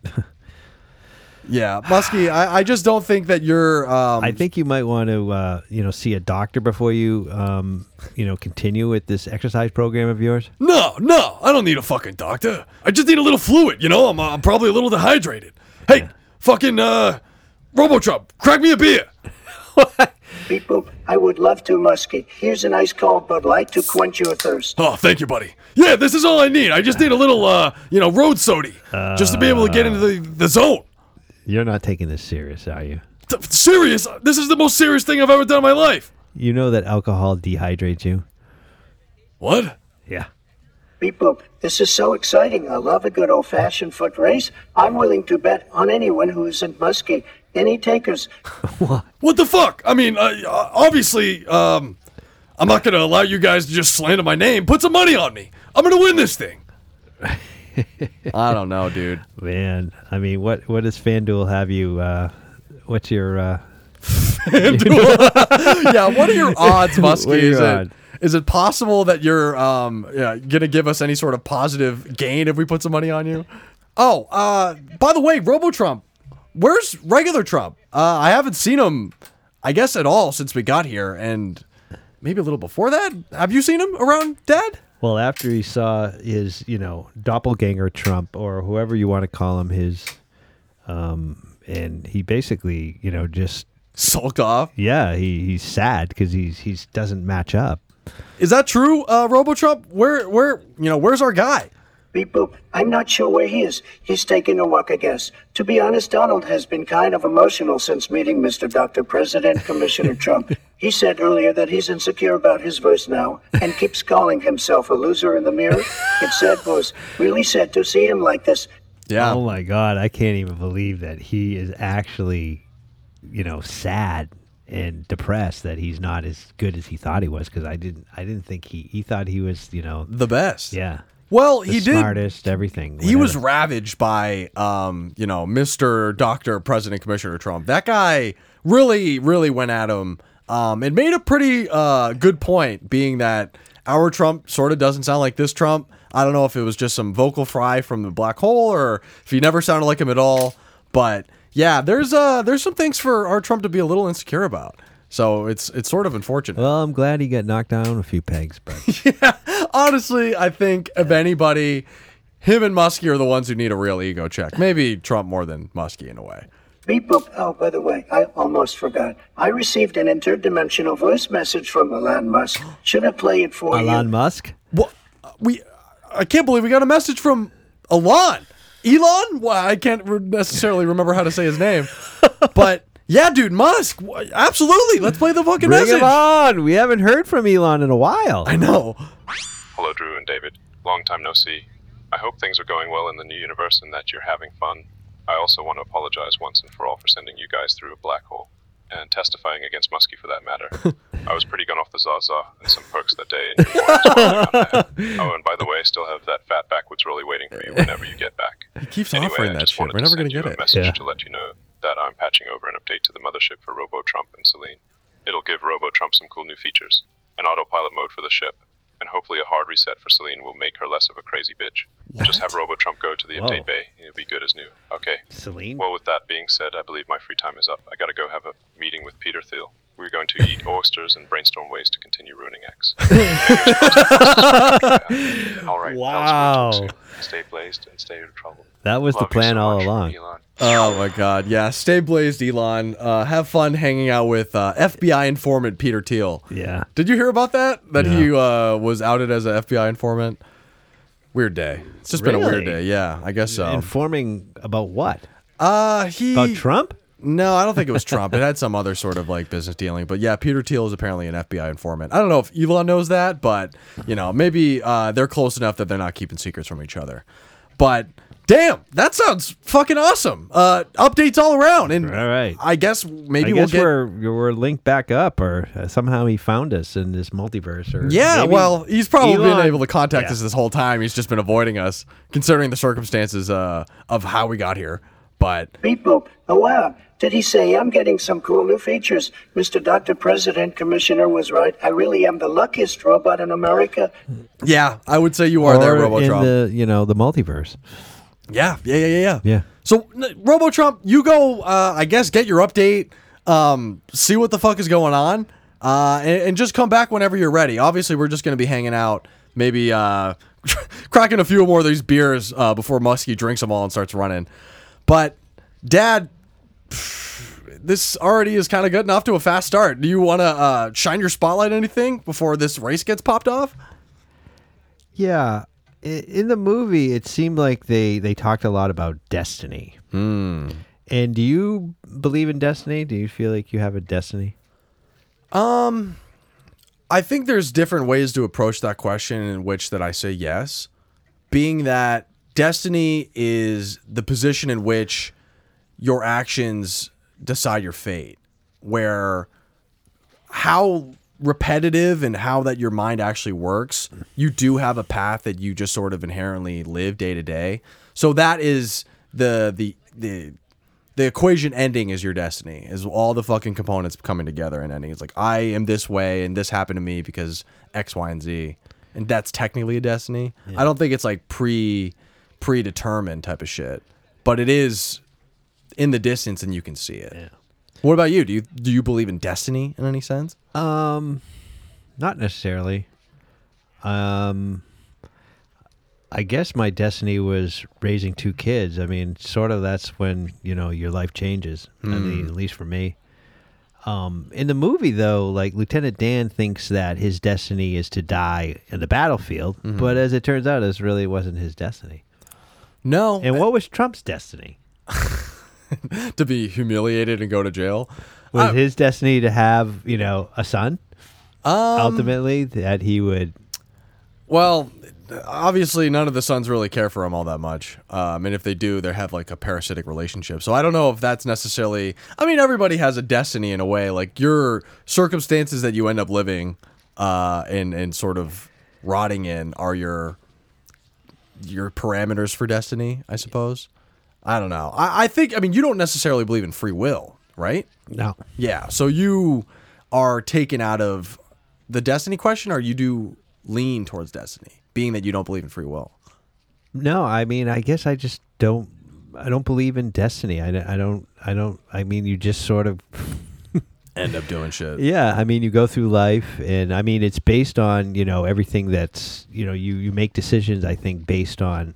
yeah, Muskie, I, I just don't think that you're... Um, I think you might want to, uh, you know, see a doctor before you, um, you know, continue with this exercise program of yours. No, no, I don't need a fucking doctor. I just need a little fluid, you know? I'm, uh, I'm probably a little dehydrated. Hey, yeah. fucking uh, Robotrump, crack me a beer. Beep boop. I would love to, Muskie. Here's an ice cold Bud Light to quench your thirst. Oh, thank you, buddy. Yeah, this is all I need. I just need a little, uh, you know, road sody uh, just to be able to get into the, the zone. You're not taking this serious, are you? T- serious? This is the most serious thing I've ever done in my life. You know that alcohol dehydrates you. What? Yeah. Beep boop. This is so exciting. I love a good old-fashioned foot race. I'm willing to bet on anyone who isn't Muskie. Any takers? What? What the fuck? I mean, uh, obviously, um, I'm not going to allow you guys to just slander my name. Put some money on me. I'm going to win this thing. I don't know, dude. Man, I mean, what, what does FanDuel have you? Uh, what's your... Uh, FanDuel? Yeah, what are your odds, Muskie? Is, odd? Is it possible that you're um, yeah, going to give us any sort of positive gain if we put some money on you? Oh, uh, by the way, Robotrump. Where's regular Trump? Uh, I haven't seen him, I guess, at all since we got here, and maybe a little before that. Have you seen him around, Dad? Well, after he saw his, you know, doppelganger Trump, or whoever you want to call him, his, um, and he basically, you know, just sulked off. Yeah, he, he's sad because he's he's doesn't match up. Is that true, uh, Robotrump? Where where you know where's our guy? Beep boop. I'm not sure where he is. He's taking a walk, I guess. To be honest, Donald has been kind of emotional since meeting Mister Doctor President Commissioner Trump. He said earlier that he's insecure about his voice now and keeps calling himself a loser in the mirror. It's sad, boys. Really sad to see him like this. Yeah. Oh, my God. I can't even believe that he is actually, you know, sad and depressed that he's not as good as he thought he was, because I didn't, I didn't think he, he thought he was, you know. The best. Yeah. Well, he did. The smartest, everything. Whatever. He was ravaged by, um, you know, Mister Doctor President Commissioner Trump. That guy really, really went at him. Um, and made a pretty uh, good point, being that our Trump sort of doesn't sound like this Trump. I don't know if it was just some vocal fry from the black hole or if he never sounded like him at all. But yeah, there's uh, there's some things for our Trump to be a little insecure about. So it's it's sort of unfortunate. Well, I'm glad he got knocked down a few pegs, but yeah, honestly, I think if anybody, him and Muskie are the ones who need a real ego check. Maybe Trump more than Muskie in a way. Beep boop. Oh, by the way, I almost forgot. I received an interdimensional voice message from Elon Musk. Should I play it for Elon you? Elon Musk? Well, we, I can't believe we got a message from Elon. Elon? Well, I can't necessarily remember how to say his name, but Yeah, dude, Musk. Absolutely. Let's play the fucking Bring message. Bring him on. We haven't heard from Elon in a while. I know. Hello, Drew and David. Long time no see. I hope things are going well in the new universe and that you're having fun. I also want to apologize once and for all for sending you guys through a black hole and testifying against Muskie for that matter. I was pretty gone off the Zaza and some perks that day. And that. Oh, and by the way, I still have that fat backwards rolly waiting for you whenever you get back. He keeps anyway, offering I that shit. We're never going to get it. Message yeah. to let you know that I'm patching over an update to the mothership for Robo Trump and Celine. It'll give Robo Trump some cool new features, an autopilot mode for the ship, and hopefully a hard reset for Celine will make her less of a crazy bitch. What? Just have Robotrump go to the Whoa. Update bay. It'll be good as new. Okay. Celine? Well, with that being said, I believe my free time is up. I gotta go have a meeting with Peter Thiel. We're going to eat oysters and brainstorm ways to continue ruining X. All right. Wow. Stay blazed and stay out of trouble. That was Love the plan so all along. Elon. Oh, my God. Yeah. Stay blazed, Elon. Uh, have fun hanging out with uh, F B I informant Peter Thiel. Yeah. Did you hear about that? That no. he uh, was outed as an F B I informant? Weird day. It's just really? been a weird day. Yeah, I guess so. Informing about what? Uh, he About Trump? No, I don't think it was Trump. It had some other sort of like business dealing. But yeah, Peter Thiel is apparently an F B I informant. I don't know if Elon knows that, but you know, maybe uh, they're close enough that they're not keeping secrets from each other. But damn, that sounds fucking awesome. Uh, updates all around. And all right. I guess maybe I we'll guess get... We're, we're linked back up or somehow he found us in this multiverse. Or yeah, well, he's probably Elon... been able to contact yeah. us this whole time. He's just been avoiding us, considering the circumstances uh, of how we got here. But beep boop. Oh, wow. Did he say, I'm getting some cool new features? Mister Doctor President Commissioner was right. I really am the luckiest robot in America. Yeah, I would say you are or there, Robotron. In the, you know, the multiverse. Yeah, yeah, yeah, yeah. Yeah. So, Robotrump, you go, uh, I guess, get your update, um, see what the fuck is going on, uh, and, and just come back whenever you're ready. Obviously, we're just going to be hanging out, maybe uh, cracking a few more of these beers uh, before Muskie drinks them all and starts running. But, Dad, this already is kind of good enough to a fast start. Do you want to uh, shine your spotlight on anything before this race gets popped off? Yeah. In the movie, it seemed like they, they talked a lot about destiny. Mm. And do you believe in destiny? Do you feel like you have a destiny? Um, I think there's different ways to approach that question in which that I say yes. Being that destiny is the position in which your actions decide your fate. Where how... repetitive and how that your mind actually works, you do have a path that you just sort of inherently live day to day. So that is the the the the equation ending is your destiny, is all the fucking components coming together and ending. It's like, I am this way and this happened to me because X, Y, and Z. And that's technically a destiny. Yeah. I don't think it's like pre predetermined type of shit, but it is in the distance and you can see it. Yeah. What about you? Do you do you believe in destiny in any sense? Um, not necessarily. Um, I guess my destiny was raising two kids. I mean, sort of that's when, you know, your life changes, mm. I mean, at least for me. Um, in the movie, though, like Lieutenant Dan thinks that his destiny is to die in the battlefield. Mm-hmm. But as it turns out, this really wasn't his destiny. No. And I... what was Trump's destiny? To be humiliated and go to jail. Was uh, his destiny to have, you know, a son? Um, Ultimately, that he would... Well, obviously, none of the sons really care for him all that much. Um, and if they do, they have, like, a parasitic relationship. So I don't know if that's necessarily... I mean, everybody has a destiny in a way. Like, your circumstances that you end up living uh, and, and sort of rotting in are your your parameters for destiny, I suppose. I don't know. I, I think, I mean, you don't necessarily believe in free will, right? No. Yeah. So you are taken out of the destiny question, or you do lean towards destiny, being that you don't believe in free will? No, I mean, I guess I just don't, I don't believe in destiny. I, I don't, I don't, I mean, you just sort of... end up doing shit. Yeah. I mean, you go through life and I mean, it's based on, you know, everything that's, you know, you, you make decisions, I think, based on...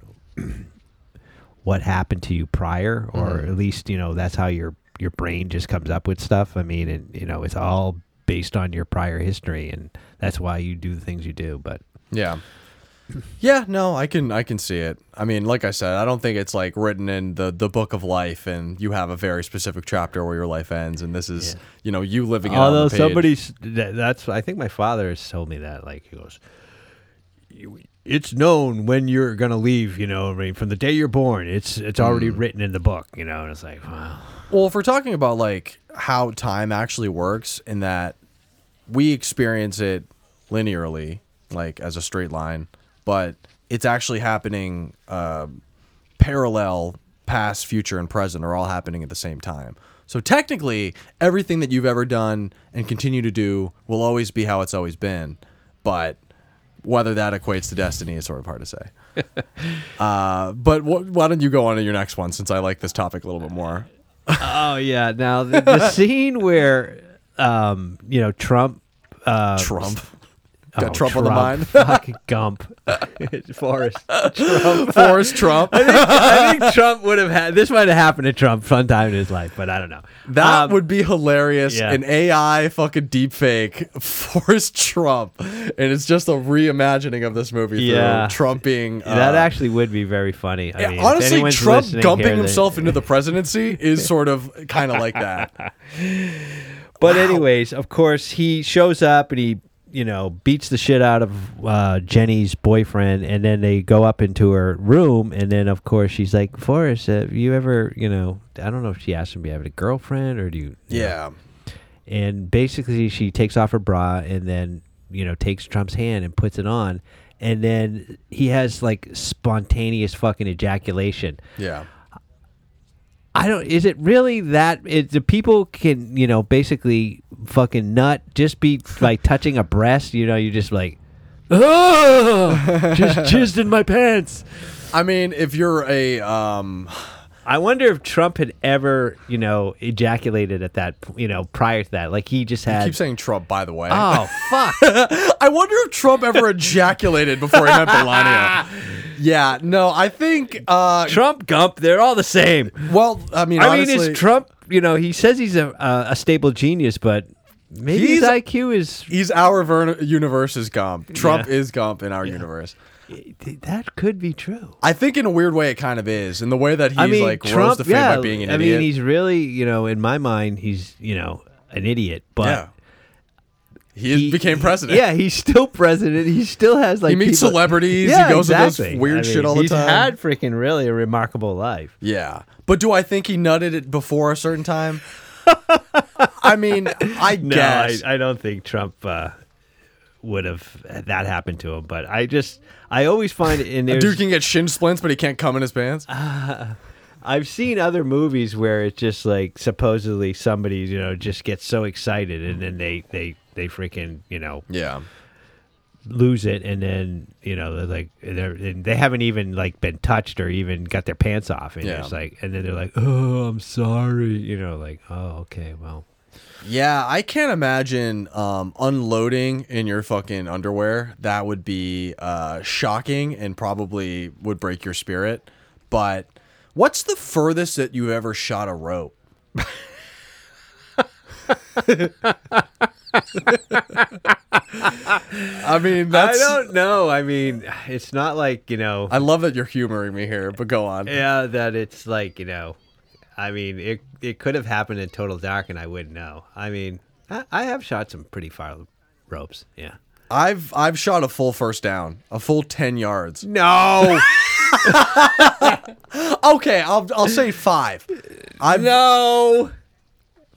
what happened to you prior, or mm-hmm. at least, you know, that's how your your brain just comes up with stuff. I mean, and you know, it's all based on your prior history, and that's why you do the things you do. But yeah, Yeah, no, I can I can see it. I mean, like I said, I don't think it's like written in the, the book of life and you have a very specific chapter where your life ends and this is, yeah. you know, you living it on the page. Although somebody's, that's, I think my father has told me that, like he goes, it's known when you're going to leave, you know, I mean, from the day you're born, it's it's already mm. written in the book, you know, and it's like, wow. Well, if we're talking about like how time actually works in that we experience it linearly, like as a straight line, but it's actually happening uh, parallel, past, future, and present are all happening at the same time. So technically, everything that you've ever done and continue to do will always be how it's always been. But whether that equates to destiny is sort of hard to say. uh, but wh- why don't you go on to your next one, since I like this topic a little bit more. Oh, yeah. Now, the, the scene where, um, you know, Trump... Uh, Trump. Got oh, Trump, Trump on the mind. Fucking Gump. Forrest Trump. Forrest Trump. I think, I think Trump would have had... This might have happened to Trump sometime in his life, but I don't know. That um, would be hilarious. Yeah. An A I fucking deepfake Forrest Trump. And it's just a reimagining of this movie yeah. through Trump being... Uh, that actually would be very funny. I yeah, mean, honestly, Trump gumping himself that... into the presidency is sort of kind of like that. But wow. anyways, of course, he shows up and he... you know, beats the shit out of uh, Jenny's boyfriend, and then they go up into her room, and then, of course, she's like, Forrest, have you ever, you know, I don't know if she asked him, do you have a girlfriend, or do you... you yeah. know? And basically, she takes off her bra, and then, you know, takes Trump's hand and puts it on, and then he has, like, spontaneous fucking ejaculation. Yeah. I don't, is it really that, it, the people can, you know, basically fucking nut, just be like touching a breast, you know, you're just like, oh, just jizzed in my pants. I mean, if you're a, um... I wonder if Trump had ever, you know, ejaculated at that, you know, prior to that. Like he just had. You keep saying Trump, by the way. Oh, fuck. I wonder if Trump ever ejaculated before he met Melania. Yeah, no, I think... Uh, Trump, Gump, they're all the same. Well, I mean, I honestly... I mean, is Trump, you know, he says he's a a stable genius, but maybe his I Q is... He's our ver- universe is Gump. Trump yeah. is Gump in our yeah. universe. That could be true. I think in a weird way it kind of is. In the way that he's I mean, like Trump, rose to fame yeah, by being an I idiot. I mean, he's really, you know, in my mind, he's, you know, an idiot, but... Yeah. He, he became president. Yeah, he's still president. He still has like he meets people. Celebrities. Yeah, he goes exactly. and does weird I mean, shit all the he's time. He's had freaking really a remarkable life. Yeah, but do I think he nutted it before a certain time? I mean, I no, guess I, I don't think Trump uh, would have that happened to him. But I just I always find it in there. Dude can get shin splints, but he can't come in his pants. Uh, I've seen other movies where it's just like supposedly somebody you know just gets so excited and then they they. They freaking, you know, yeah, lose it, and then you know they're like they're and they haven't even like been touched or even got their pants off, and yeah. it's like, and then they're like, oh, I'm sorry, you know, like, oh, okay, well, yeah, I can't imagine um, unloading in your fucking underwear. That would be uh, shocking and probably would break your spirit. But what's the furthest that you ever shot a rope? I mean, that's... I don't know. I mean, it's not like, you know. I love that you're humoring me here, but go on. Yeah, that it's like, you know, I mean, it it could have happened in total dark and I wouldn't know. I mean, I, I have shot some pretty far ropes. Yeah. I've I've shot a full first down, a full ten yards. No. Okay, I'll I'll say five. I've, no.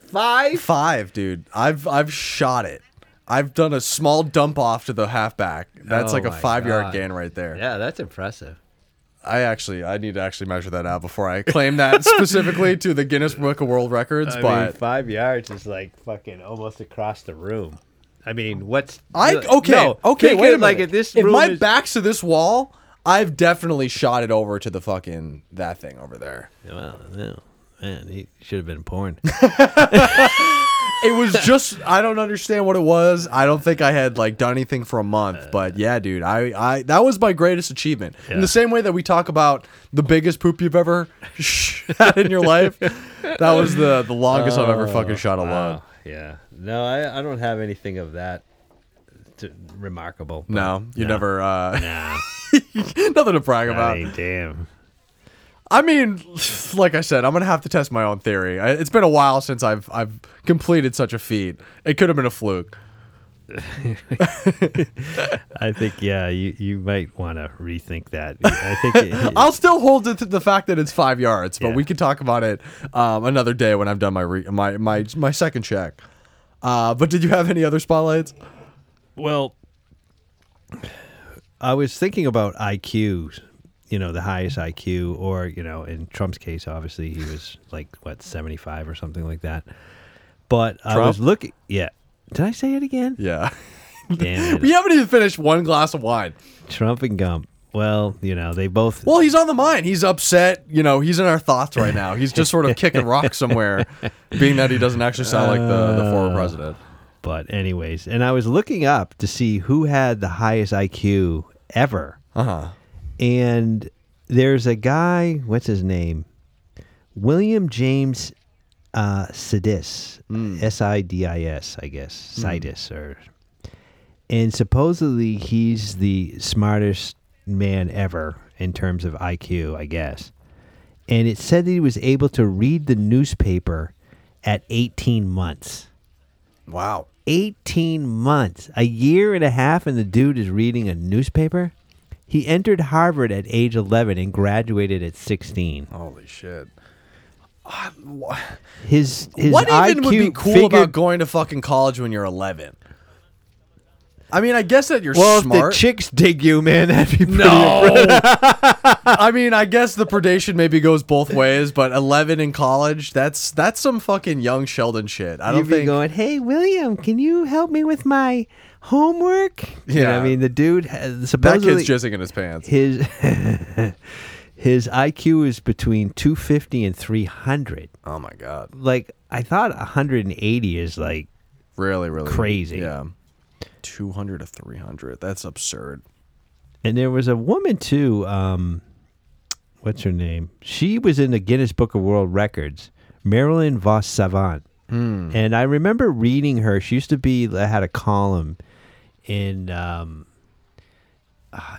Five? Five, dude. I've I've shot it. I've done a small dump off to the halfback. That's oh like a five God. yard gain right there. Yeah, that's impressive. I actually I need to actually measure that out before I claim that specifically to the Guinness Book of World Records. I but mean, five yards is like fucking almost across the room. I mean, what's I okay no, okay wait a minute. Like if this if room my is... back's to this wall, I've definitely shot it over to the fucking that thing over there. Well, no. Man, he should have been porn. It was just, I don't understand what it was. I don't think I had like done anything for a month. But yeah, dude, I, I that was my greatest achievement. Yeah. In the same way that we talk about the biggest poop you've ever shot in your life, that was the, the longest oh, I've ever fucking shot a wow. lung. Yeah. No, I, I don't have anything of that t- remarkable. No, you no. never. Uh, nah. Nothing to brag about. Hey, damn. I mean, like I said, I'm gonna have to test my own theory. I, it's been a while since I've I've completed such a feat. It could have been a fluke. I think, yeah, you, you might want to rethink that. I think it, it, I'll still hold it to the fact that it's five yards, but yeah. we can talk about it um, another day when I've done my re- my, my my second check. Uh, but did you have any other spotlights? Well, I was thinking about I Qs, you know, the highest I Q, or, you know, in Trump's case, obviously, he was like, what, seventy-five or something like that. But Trump? I was looking, yeah. Did I say it again? Yeah. Damn it. We haven't even finished one glass of wine. Trump and Gump. Well, you know, they both... Well, he's on the mind. He's upset. You know, he's in our thoughts right now. He's just sort of kicking rocks somewhere, being that he doesn't actually sound like the, the former president. But anyways, and I was looking up to see who had the highest I Q ever. Uh-huh. And there's a guy, what's his name? William James... Uh, Sidis, mm. S I D I S, I guess, Sidis, mm. or, and supposedly he's the smartest man ever in terms of I Q, I guess. And it said that he was able to read the newspaper at eighteen months. Wow. eighteen months. A year and a half and the dude is reading a newspaper? He entered Harvard at age eleven and graduated at sixteen. Holy shit. His, his what even I Q would be cool figured... about going to fucking college when you're eleven? I mean, I guess that you're well, smart. Well, if the chicks dig you, man, that'd be pretty... No! I mean, I guess the predation maybe goes both ways, but eleven in college, that's that's some fucking young Sheldon shit. I don't You'd think... be going, hey, William, can you help me with my homework? Yeah. You know, I mean, the dude... Has, supposedly, that kid's jizzing in his pants. His... His I Q is between two fifty and three hundred. Oh, my God. Like, I thought one hundred eighty is, like, really, really crazy. Yeah. two hundred to three hundred. That's absurd. And there was a woman, too. Um, what's her name? She was in the Guinness Book of World Records, Marilyn Vos Savant. Mm. And I remember reading her. She used to be, I had a column in, um,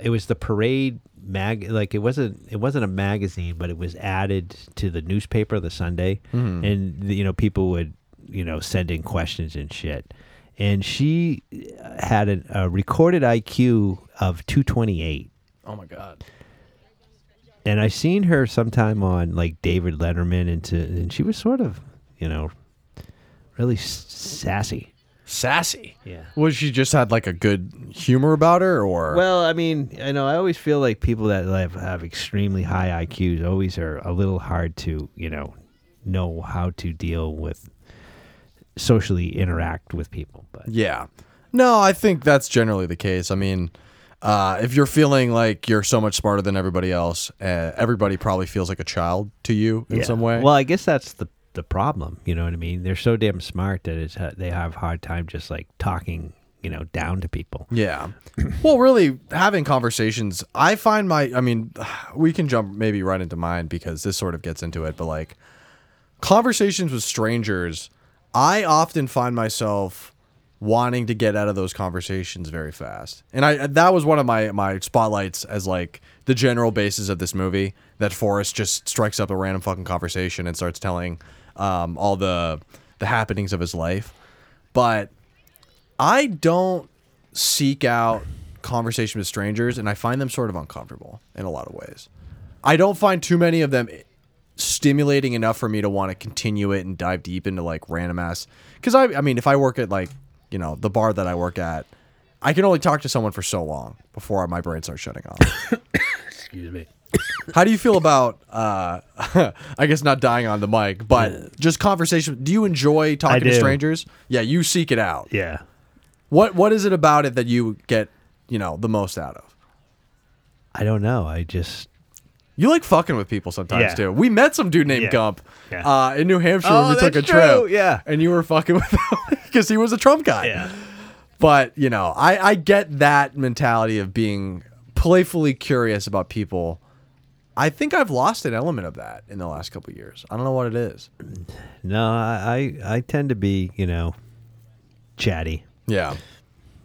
it was the Parade. Mag like it wasn't it wasn't a magazine, but it was added to the newspaper the Sunday, mm. and you know people would you know send in questions and shit. And she had an, a recorded I Q of two twenty-eight. Oh my God! And I seen her sometime on like David Letterman, and to, and she was sort of you know really s- sassy. Sassy. Yeah. Was she just had like a good humor about her, or? Well, I mean, I know I always feel like people that have, have extremely high I Qs always are a little hard to, you know, know how to deal with, socially interact with people. But yeah, no, I think that's generally the case. I mean, uh, if you're feeling like you're so much smarter than everybody else, uh, everybody probably feels like a child to you in yeah. some way. Well, I guess that's the. the problem, you know what I mean? They're so damn smart that it's they have a hard time just like talking, you know, down to people. Yeah. Well, really having conversations, I find my, I mean, we can jump maybe right into mine because this sort of gets into it, but like conversations with strangers, I often find myself wanting to get out of those conversations very fast. And I that was one of my, my spotlights as like the general basis of this movie, that Forrest just strikes up a random fucking conversation and starts telling Um, all the the happenings of his life. But I don't seek out conversation with strangers, and I find them sort of uncomfortable in a lot of ways. I don't find too many of them stimulating enough for me to want to continue it and dive deep into like random ass. Because I, I mean, if I work at like, you know, the bar that I work at, I can only talk to someone for so long before my brain starts shutting off. Excuse me. How do you feel about, uh, I guess not dying on the mic, but just conversation? Do you enjoy talking to strangers? Yeah, you seek it out. Yeah. What What is it about it that you get, you know, the most out of? I don't know. I just... You like fucking with people sometimes, yeah. too. We met some dude named yeah. Gump yeah. Uh, in New Hampshire oh, when we took a true. trip. Yeah. And you were fucking with him because he was a Trump guy. Yeah. But, you know, I, I get that mentality of being playfully curious about people. I think I've lost an element of that in the last couple of years. I don't know what it is. No, I, I I tend to be, you know, chatty. Yeah.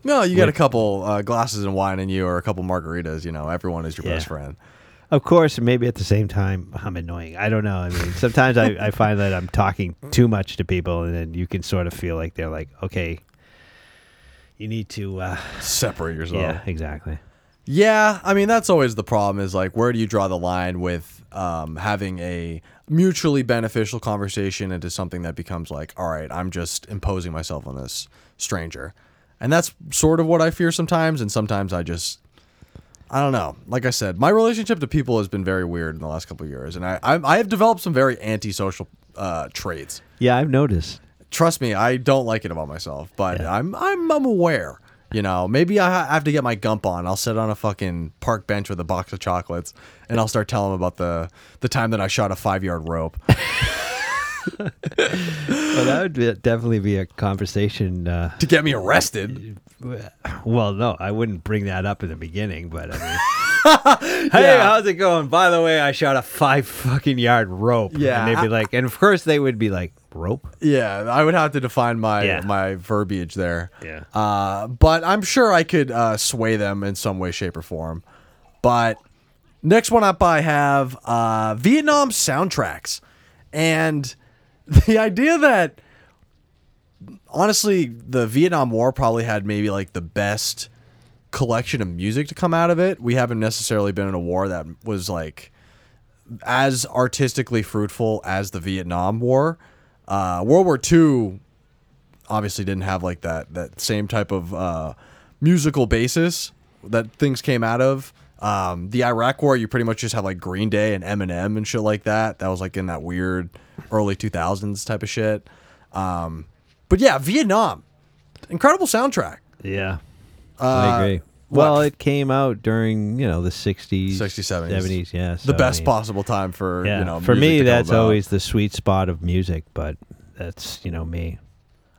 No, you got a couple uh, glasses of wine in you or a couple margaritas. You know, everyone is your yeah. best friend. Of course, maybe at the same time, I'm annoying. I don't know. I mean, sometimes I, I find that I'm talking too much to people, and then you can sort of feel like they're like, okay, you need to... Uh, separate yourself. Yeah, exactly. Yeah, I mean, that's always the problem is like, where do you draw the line with um, having a mutually beneficial conversation into something that becomes like, all right, I'm just imposing myself on this stranger. And that's sort of what I fear sometimes, and sometimes I just... I don't know. Like I said, my relationship to people has been very weird in the last couple of years, and I I, I have developed some very antisocial uh, traits. Yeah, I've noticed. Trust me, I don't like it about myself, but yeah. I'm I'm I'm aware. You know, maybe I have to get my Gump on. I'll sit on a fucking park bench with a box of chocolates, and I'll start telling them about the the time that I shot a five yard rope. Well, that would be, definitely be a conversation uh, to get me arrested. Well, no, I wouldn't bring that up in the beginning, but I mean, hey, yeah. how's it going? By the way, I shot a five fucking yard rope. Yeah, and they'd be like, and of course they would be like, rope. Yeah, I would have to define my yeah. my verbiage there. Yeah, uh, but I'm sure I could uh, sway them in some way, shape, or form. But next one up, I have uh, Vietnam soundtracks. And the idea that, honestly, the Vietnam War probably had maybe like the best collection of music to come out of it. We haven't necessarily been in a war that was like as artistically fruitful as the Vietnam War. Uh, World War Two obviously didn't have like that, that same type of uh, musical basis that things came out of. Um, the Iraq War, you pretty much just have like Green Day and Eminem and shit like that. That was like in that weird early two thousands type of shit. Um, but yeah, Vietnam, incredible soundtrack. Yeah, uh, I agree. Well, what? It came out during, you know, the sixties, sixties, seventies, seventies. Yeah, so, the best I mean, possible time for yeah, you know. For me, that's always the sweet spot of music. But that's, you know, me.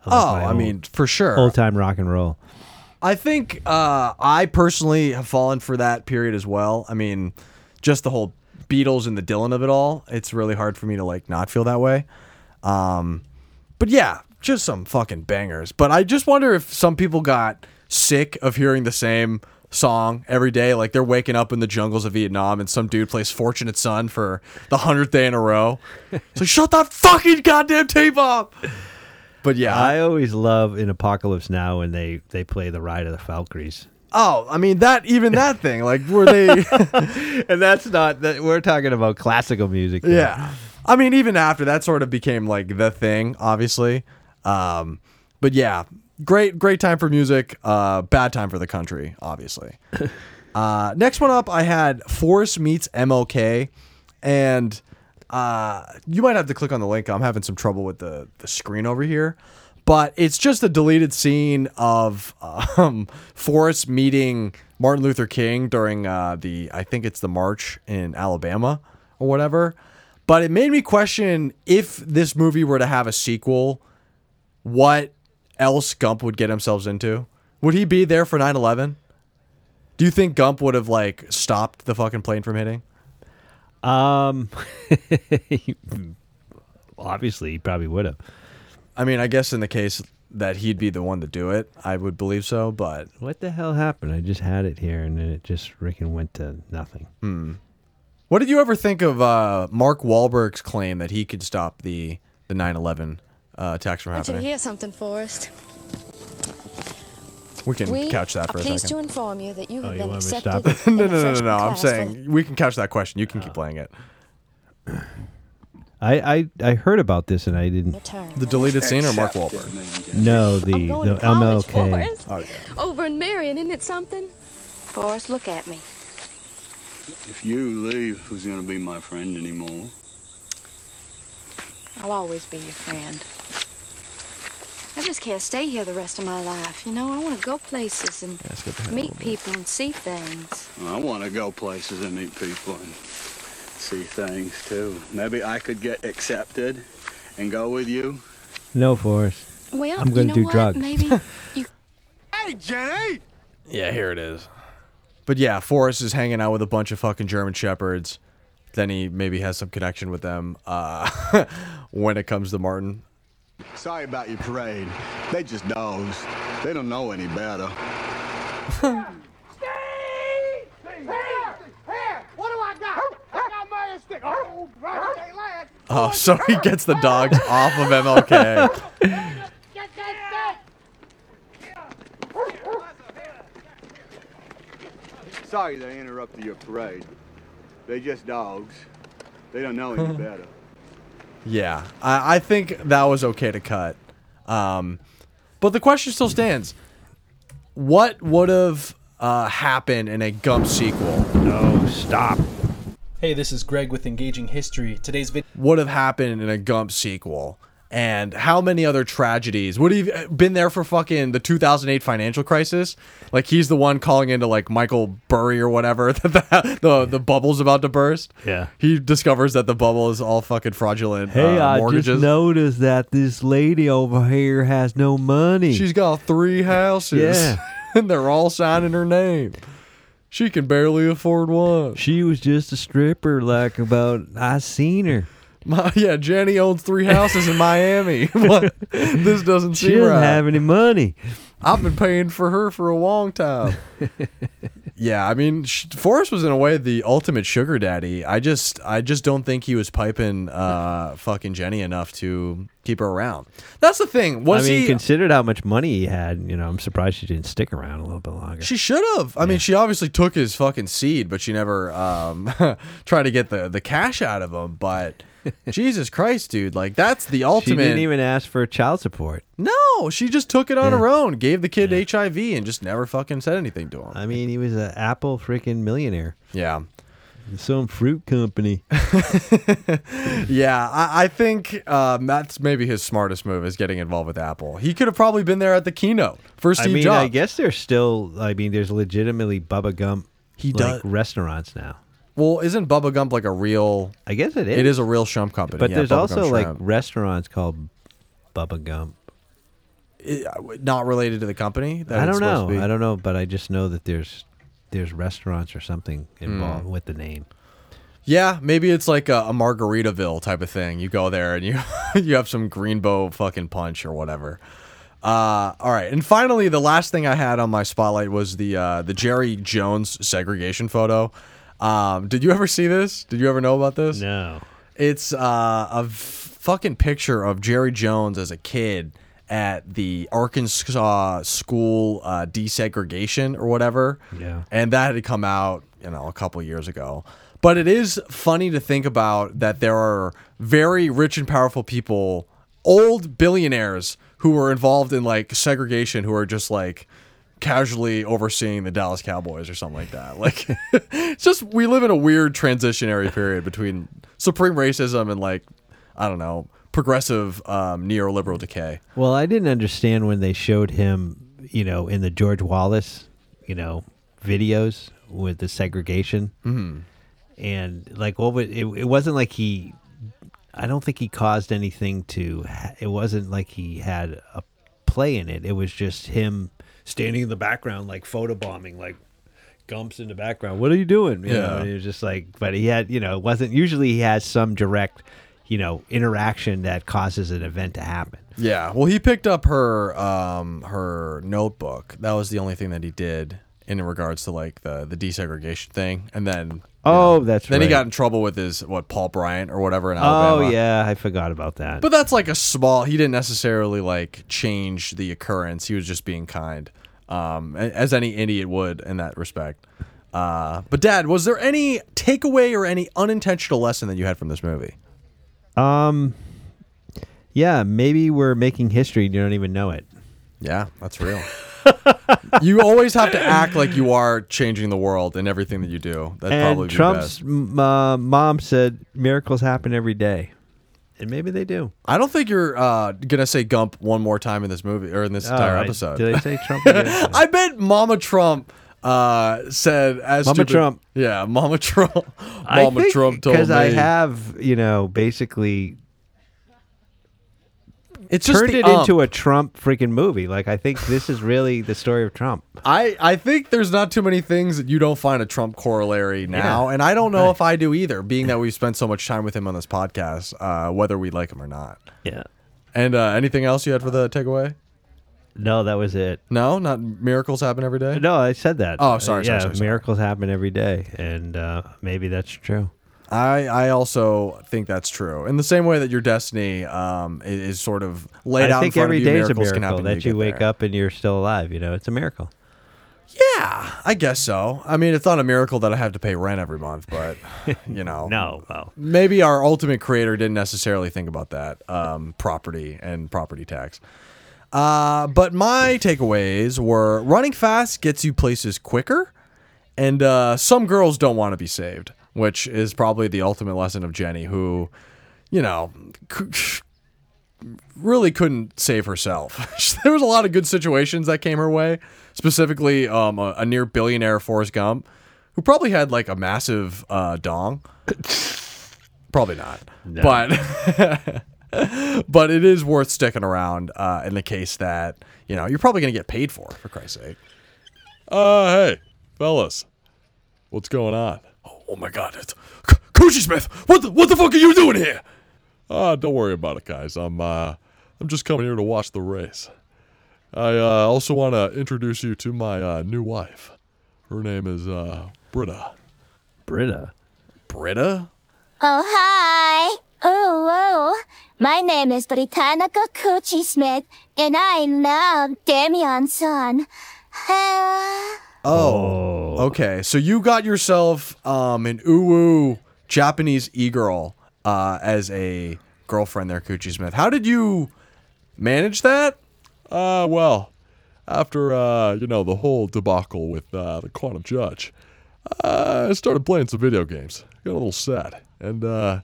I oh, I old, mean, for sure, old time rock and roll. I think uh, I personally have fallen for that period as well. I mean, just the whole Beatles and the Dylan of it all. It's really hard for me to like not feel that way. Um, but yeah, just some fucking bangers. But I just wonder if some people got sick of hearing the same song every day. Like they're waking up in the jungles of Vietnam and some dude plays Fortunate Son for the hundredth day in a row. It's like, shut that fucking goddamn tape up. But yeah, I always love in Apocalypse Now when they, they play the Ride of the Valkyries. Oh, I mean that even that thing like were they? And that's not that we're talking about classical music. Here. Yeah, I mean even after that sort of became like the thing, obviously. Um, but yeah, great great time for music. Uh, bad time for the country, obviously. uh, next one up, I had Forrest meets M L K, and. Uh, you might have to click on the link. I'm having some trouble with the, the screen over here, but it's just a deleted scene of um, Forrest meeting Martin Luther King during uh, the, I think it's the march in Alabama or whatever. But it made me question if this movie were to have a sequel, what else Gump would get himself into? Would he be there for nine eleven? Do you think Gump would have like stopped the fucking plane from hitting? Um, obviously he probably would have. I mean, I guess in the case that he'd be the one to do it, I would believe so, but... What the hell happened? I just had it here, and then it just freaking went to nothing. Hmm. What did you ever think of uh, Mark Wahlberg's claim that he could stop the, the nine eleven uh, attacks from happening? Did you hear something, Forrest? We can we couch that for a second. We are pleased to inform you that you have oh, been accepted. no, no, no, no, no. I'm saying we can couch that question. You can uh, keep playing it. I, I I heard about this and I didn't. The deleted scene or Mark Wahlberg? No, the, I'm going the to college, M L K. Oh, yeah. Over in Marion, isn't it something? Forrest, look at me. If you leave, who's going to be my friend anymore? I'll always be your friend. I just can't stay here the rest of my life. You know, I want to go places and yeah, meet people and see things. Well, I want to go places and meet people and see things, too. Maybe I could get accepted and go with you. No, Forrest. Well, I'm going to do what? Drugs. Maybe you... Hey, Jenny! Yeah, here it is. But yeah, Forrest is hanging out with a bunch of fucking German Shepherds. Then he maybe has some connection with them uh, when it comes to Martin. Sorry about your parade. They just dogs. They don't know any better. Steve! Steve! Here! Here! What do I got? I got my stick. Oh, birthday lad. Oh, so he gets the dogs off of M L K. Get that stick! Sorry they interrupted your parade. They just dogs. They don't know any better. Yeah, I, I think that was okay to cut. Um, but the question still stands. What would have uh, happened in a Gump sequel? No, stop. Hey, this is Greg with Engaging History. Today's video... Would have happened in a Gump sequel? And how many other tragedies? Would he have been there for fucking the two thousand eight financial crisis? Like, he's the one calling into, like, Michael Burry or whatever that the, the, the bubble's about to burst. Yeah. He discovers that the bubble is all fucking fraudulent hey, uh, mortgages. Hey, I just noticed that this lady over here has no money. She's got three houses. Yeah. And they're all signing her name. She can barely afford one. She was just a stripper, like, about, I seen her. My, yeah, Jenny owns three houses in Miami. What? This doesn't she seem doesn't right. She doesn't have any money. I've been paying for her for a long time. Yeah, I mean, Forrest was in a way the ultimate sugar daddy. I just, I just don't think he was piping uh, fucking Jenny enough to keep her around. That's the thing. Was I mean, he considered how much money he had? You know, I'm surprised she didn't stick around a little bit longer. She should have. I yeah. mean, she obviously took his fucking seed, but she never um, tried to get the the cash out of him. But. Jesus Christ, dude. Like, that's the ultimate. She didn't even ask for child support. No, she just took it on yeah. her own, gave the kid yeah. H I V, and just never fucking said anything to him. I mean, he was an Apple freaking millionaire. Yeah. Some fruit company. Yeah, I, I think um, that's maybe his smartest move is getting involved with Apple. He could have probably been there at the keynote for Steve I mean, Jobs. I guess there's still, I mean, there's legitimately Bubba Gump he does. restaurants now. Well, isn't Bubba Gump like a real... I guess it is. It is a real shrimp company. But yeah, there's Bubba also Gump like shrimp. Restaurants called Bubba Gump. It, not related to the company? That I don't know. I don't know, but I just know that there's there's restaurants or something involved mm. with the name. Yeah, maybe it's like a, a Margaritaville type of thing. You go there and you, you have some Greenbow fucking punch or whatever. Uh, all right, and finally, the last thing I had on my spotlight was the uh, the Jerry Jones segregation photo. Um, did you ever see this? Did you ever know about this? No. It's uh, a f- fucking picture of Jerry Jones as a kid at the Arkansas school uh, desegregation or whatever. Yeah. And that had come out, you know, a couple years ago. But it is funny to think about that there are very rich and powerful people, old billionaires who were involved in like segregation who are just like casually overseeing the Dallas Cowboys or something like that. Like, it's just, we live in a weird transitionary period between supreme racism and, like, I don't know, progressive um, neoliberal decay. Well, I didn't understand when they showed him, you know, in the George Wallace, you know, videos with the segregation. Mm-hmm. And, like, what would, it, it wasn't like he, I don't think he caused anything to, it wasn't like he had a play in it. It was just him standing in the background, like photobombing, like Gump's in the background. What are you doing? You yeah. know, and it was just like, but he had, you know, it wasn't, usually he has some direct, you know, interaction that causes an event to happen. Yeah. Well, he picked up her, um, her notebook. That was the only thing that he did in regards to like the, the desegregation thing. And then, oh, know, that's then right. he got in trouble with his, what, Paul Bryant or whatever in Alabama. Oh, yeah. I forgot about that. But that's like a small, he didn't necessarily like change the occurrence. He was just being kind. Um, as any idiot would in that respect. Uh, but Dad, was there any takeaway or any unintentional lesson that you had from this movie? Um, yeah, maybe we're making history and you don't even know it. Yeah, that's real. You always have to act like you are changing the world in everything that you do. That'd and probably be Trump's best. Uh, mom said miracles happen every day. And maybe they do. I don't think you're uh, going to say Gump one more time in this movie or in this oh, entire I, episode. Did I say Trump again? I bet Mama Trump uh, said as Mama stupid, Trump. Yeah, Mama Trump. Mama I Trump told me. Because I have, you know, basically it's turned it ump. into a Trump freaking movie. Like, I think this is really the story of Trump. I, I think there's not too many things that you don't find a Trump corollary now, yeah. and I don't know right. if I do either, being that we've spent so much time with him on this podcast, uh, whether we like him or not. Yeah. And uh, anything else you had for the takeaway? No, that was it. No? Not miracles happen every day? No, I said that. Oh, sorry. Uh, sorry yeah, sorry, sorry. Miracles happen every day, and uh, maybe that's true. I, I also think that's true. In the same way that your destiny um, is, is sort of laid I out in front of you, miracles miracle can happen. I think every day is a miracle that you, you wake there. up and you're still alive. You know, it's a miracle. Yeah, I guess so. I mean, it's not a miracle that I have to pay rent every month, but, you know. no, well. Maybe our ultimate creator didn't necessarily think about that, um, property and property tax. Uh, but my takeaways were running fast gets you places quicker, and uh, some girls don't want to be saved, which is probably the ultimate lesson of Jenny, who, you know, c- really couldn't save herself. There was a lot of good situations that came her way, specifically um, a, a near billionaire Forrest Gump, who probably had like a massive uh, dong. Probably not. No. But... But it is worth sticking around uh, in the case that, you know, you're probably going to get paid for, for Christ's sake. Uh, hey, fellas, what's going on? Oh, oh my God, it's C- Coochie Smith. What the, what the fuck are you doing here? Uh, don't worry about it, guys. I'm uh, I'm just coming here to watch the race. I uh, also want to introduce you to my uh, new wife. Her name is uh, Britta. Britta? Britta? Oh, hi. Oh, whoa. My name is Britannica Coochie Smith, and I love Damian's son. Hello. Oh, okay. So you got yourself um, an uwu Japanese e-girl uh, as a girlfriend there, Coochie Smith. How did you manage that? Uh, well, after, uh, you know, the whole debacle with uh, the Quantum Judge, uh, I started playing some video games. Got a little sad, and... uh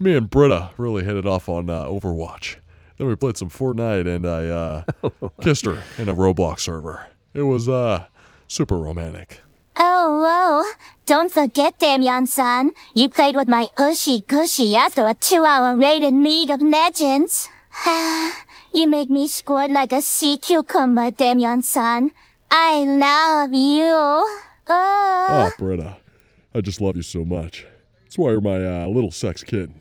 me and Britta really hit it off on uh, Overwatch. Then we played some Fortnite, and I uh, kissed her in a Roblox server. It was uh, super romantic. Oh, whoa. Don't forget, Damian-san. You played with my Ushy-Gushy after a two-hour raid in League of Legends. You make me squirt like a sea cucumber, Damian-san. I love you. Oh. oh, Britta. I just love you so much. That's why you're my uh, little sex kitten.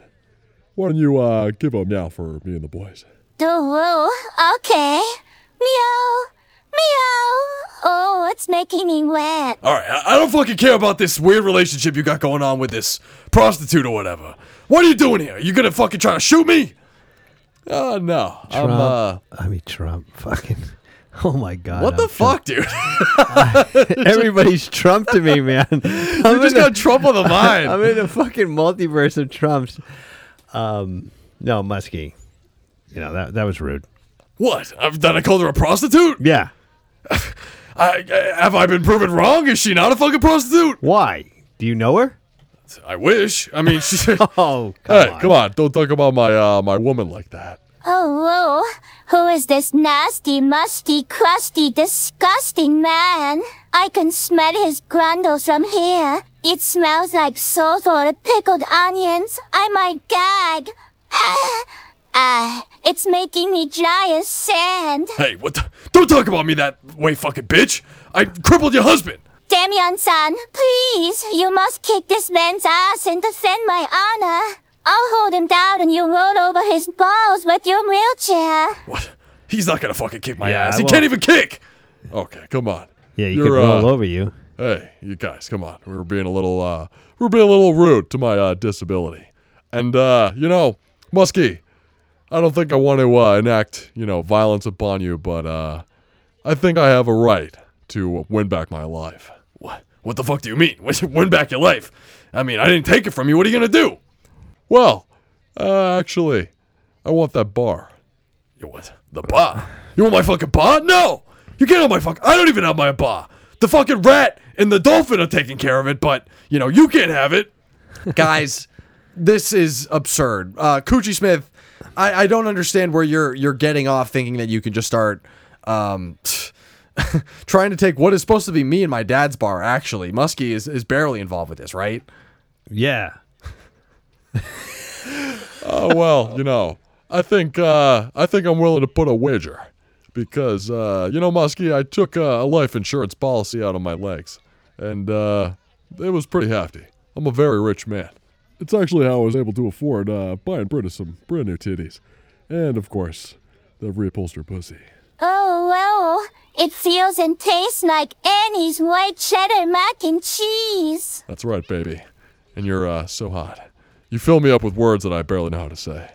Why don't you uh, give a meow for me and the boys? Oh, okay. Meow. Meow. Oh, it's making me wet. All right, I-, I don't fucking care about this weird relationship you got going on with this prostitute or whatever. What are you doing here? You gonna fucking try to shoot me? Oh, uh, no. Trump. I'm, uh... I mean, Trump. Fucking... Oh, my God. What I'm the fuck, Trump. dude? Everybody's Trump to me, man. I'm you just got a, Trump on the mind. I'm in a fucking multiverse of Trumps. Um, no, Muskie. You know, that that was rude. What? That I called her a prostitute? Yeah. I, I, have I been proven wrong? Is she not a fucking prostitute? Why? Do you know her? I wish. I mean, she... oh, come hey, on. Come on. Don't talk about my uh, my woman like that. Oh, whoa. Who is this nasty, musty, crusty, disgusting man? I can smell his grundles from here. It smells like salt or pickled onions. I might gag. Ah, uh, it's making me dry as sand. Hey, what the? Don't talk about me that way, fucking bitch. I crippled your husband. Damian-san, please. You must kick this man's ass and defend my honor. I'll hold him down and you roll over his balls with your wheelchair. What? He's not going to fucking kick my yeah, ass. He can't even kick. Okay, come on. Yeah, you can roll uh, over you. Hey, you guys, come on. We were being a little uh, we were being a little rude to my uh, disability. And, uh, you know, Muskie, I don't think I want to uh, enact, you know, violence upon you, but uh, I think I have a right to win back my life. What? What the fuck do you mean? Win back your life? I mean, I didn't take it from you. What are you going to do? Well, uh, actually, I want that bar. You want the bar? You want my fucking bar? No! You can't have my fucking... I don't even have my bar. The fucking rat and the dolphin are taking care of it, but, you know, you can't have it. Guys, this is absurd. Uh, Coochie Smith, I, I don't understand where you're you're getting off thinking that you can just start um, trying to take what is supposed to be me and my dad's bar, actually. Muskie is, is barely involved with this, right? Yeah. Oh, well, you know, I think uh, I think I'm willing to put a wager because, uh, you know, Muskie, I took uh, a life insurance policy out on my legs, and uh, it was pretty hefty. I'm a very rich man. It's actually how I was able to afford uh, buying Britta some brand new titties. And, of course, the reupholstered pussy. Oh, well, it feels and tastes like Annie's white cheddar mac and cheese. That's right, baby. And you're uh, so hot. You fill me up with words that I barely know how to say.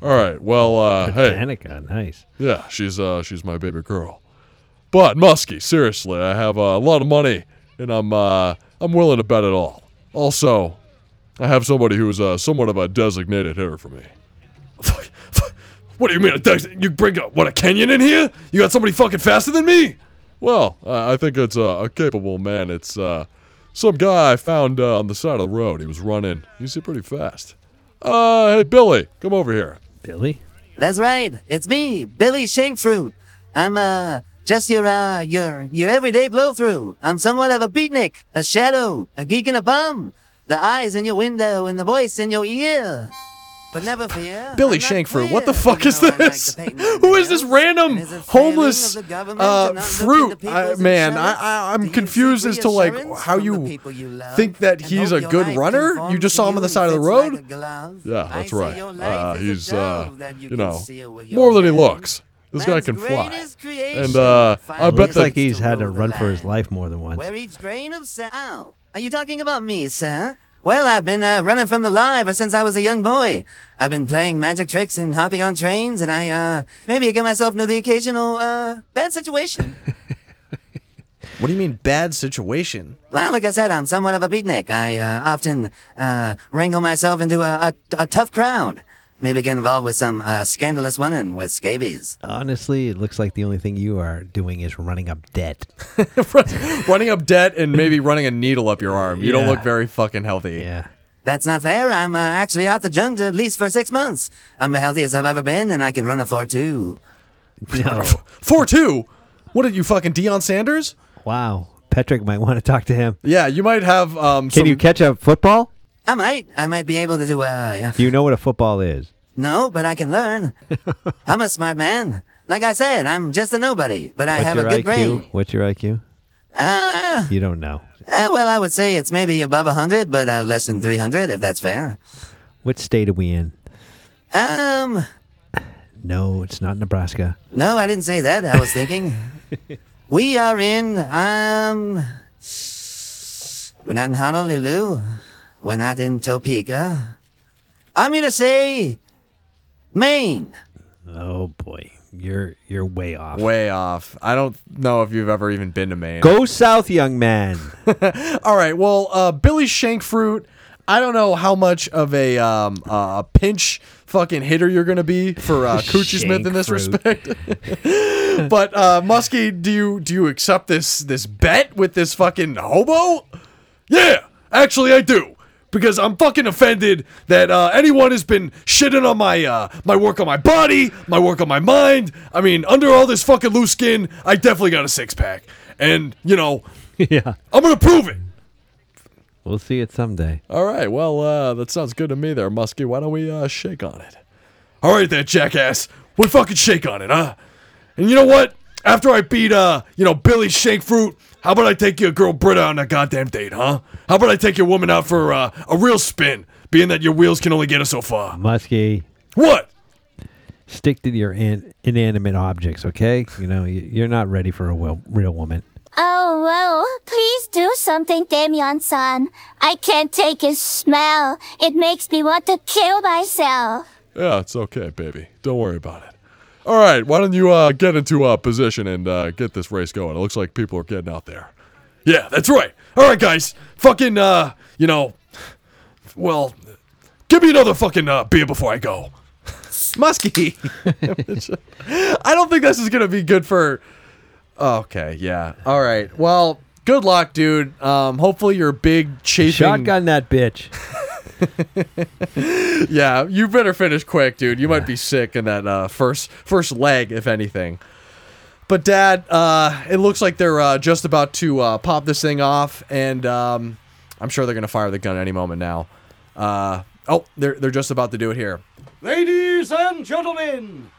All right, well, uh, hey. Danica, nice. Yeah, she's uh, she's my baby girl. But, Muskie, seriously, I have uh, a lot of money, and I'm uh, I'm willing to bet it all. Also, I have somebody who's uh, somewhat of a designated hitter for me. What do you mean? You bring a, what, a Kenyan in here? You got somebody fucking faster than me? Well, uh, I think it's uh, a capable man. It's uh, some guy I found uh, on the side of the road. He was running. He's pretty fast. Uh, hey, Billy, come over here. Billy? That's right. It's me, Billy Shankfruit. I'm uh, just your uh, your your everyday blow-through. I'm somewhat of a beatnik, a shadow, a geek and a bum. The eyes in your window and the voice in your ear. But never fear, Billy Shankfruit, what the fuck is this? Who is this random homeless uh, fruit? I, man, I, I, I'm confused as to like how you think that he's a good runner. You just saw him on the side of the road? Yeah, that's right. Uh, he's, uh, you know, more than he looks. This guy can fly. And uh, I bet that he's had to run for his life more than once. Are you talking about me, sir? Well, I've been uh, running from the law ever since I was a young boy. I've been playing magic tricks and hopping on trains, and I uh, maybe get myself into the occasional uh, bad situation. What do you mean, bad situation? Well, like I said, I'm somewhat of a beatnik. I uh, often uh, wrangle myself into a, a, a tough crowd. Maybe get involved with some uh, scandalous woman with scabies. Honestly, it looks like the only thing you are doing is running up debt. Running up debt and maybe running a needle up your arm. You yeah. don't look very fucking healthy. Yeah, that's not fair. I'm uh, actually out the junk at least for six months. I'm the healthiest I've ever been, and I can run a four two. No. four two? What are you, fucking Deion Sanders? Wow. Patrick might want to talk to him. Yeah, you might have um, Can some... you catch a football? I might. I might be able to do... Uh, yeah. Do you know what a football is? No, but I can learn. I'm a smart man. Like I said, I'm just a nobody, but I What's have a good I Q? Brain. What's your I Q? Uh, you don't know. Uh, well, I would say it's maybe above one hundred, but uh, less than three hundred, if that's fair. What state are we in? Um. No, it's not Nebraska. No, I didn't say that. I was thinking. We are in... um. We're not in Honolulu. We're not in Topeka. I'm going to say Maine. Oh, boy. You're you're way off. Way off. I don't know if you've ever even been to Maine. Go south, young man. All right. Well, uh, Billy Shankfruit, I don't know how much of a um, uh, pinch fucking hitter you're going to be for uh, Coochie Smith in this respect. But, uh, Muskie, do you, do you accept this, this bet with this fucking hobo? Yeah. Actually, I do. Because I'm fucking offended that uh, anyone has been shitting on my uh, my work on my body, my work on my mind. I mean, under all this fucking loose skin, I definitely got a six-pack. And, you know, yeah, I'm going to prove it. We'll see it someday. All right, well, uh, that sounds good to me there, Muskie. Why don't we uh, shake on it? All right, that jackass. We fucking shake on it, huh? And you know what? After I beat, uh, you know, Billy Shankfruit, how about I take your girl Britta on a goddamn date, huh? How about I take your woman out for uh, a real spin, being that your wheels can only get us so far? Muskie. What? Stick to your in- inanimate objects, okay? You know, you're not ready for a well- real woman. Oh, well, please do something, Damien-san. I can't take his smell. It makes me want to kill myself. Yeah, it's okay, baby. Don't worry about it. All right, why don't you uh, get into uh, position and uh, get this race going? It looks like people are getting out there. Yeah, that's right. All right, guys. Fucking, uh, you know, well, give me another fucking uh, beer before I go. Muskie. I don't think this is going to be good for... Okay, yeah. All right. Well, good luck, dude. Um, hopefully your big chafing... Shotgun that bitch. Yeah, you better finish quick, dude. You might be sick in that uh, first first leg, if anything. But, Dad, uh, it looks like they're uh, just about to uh, pop this thing off, and um, I'm sure they're going to fire the gun any moment now. Uh, oh, they're they're just about to do it here. Ladies and gentlemen,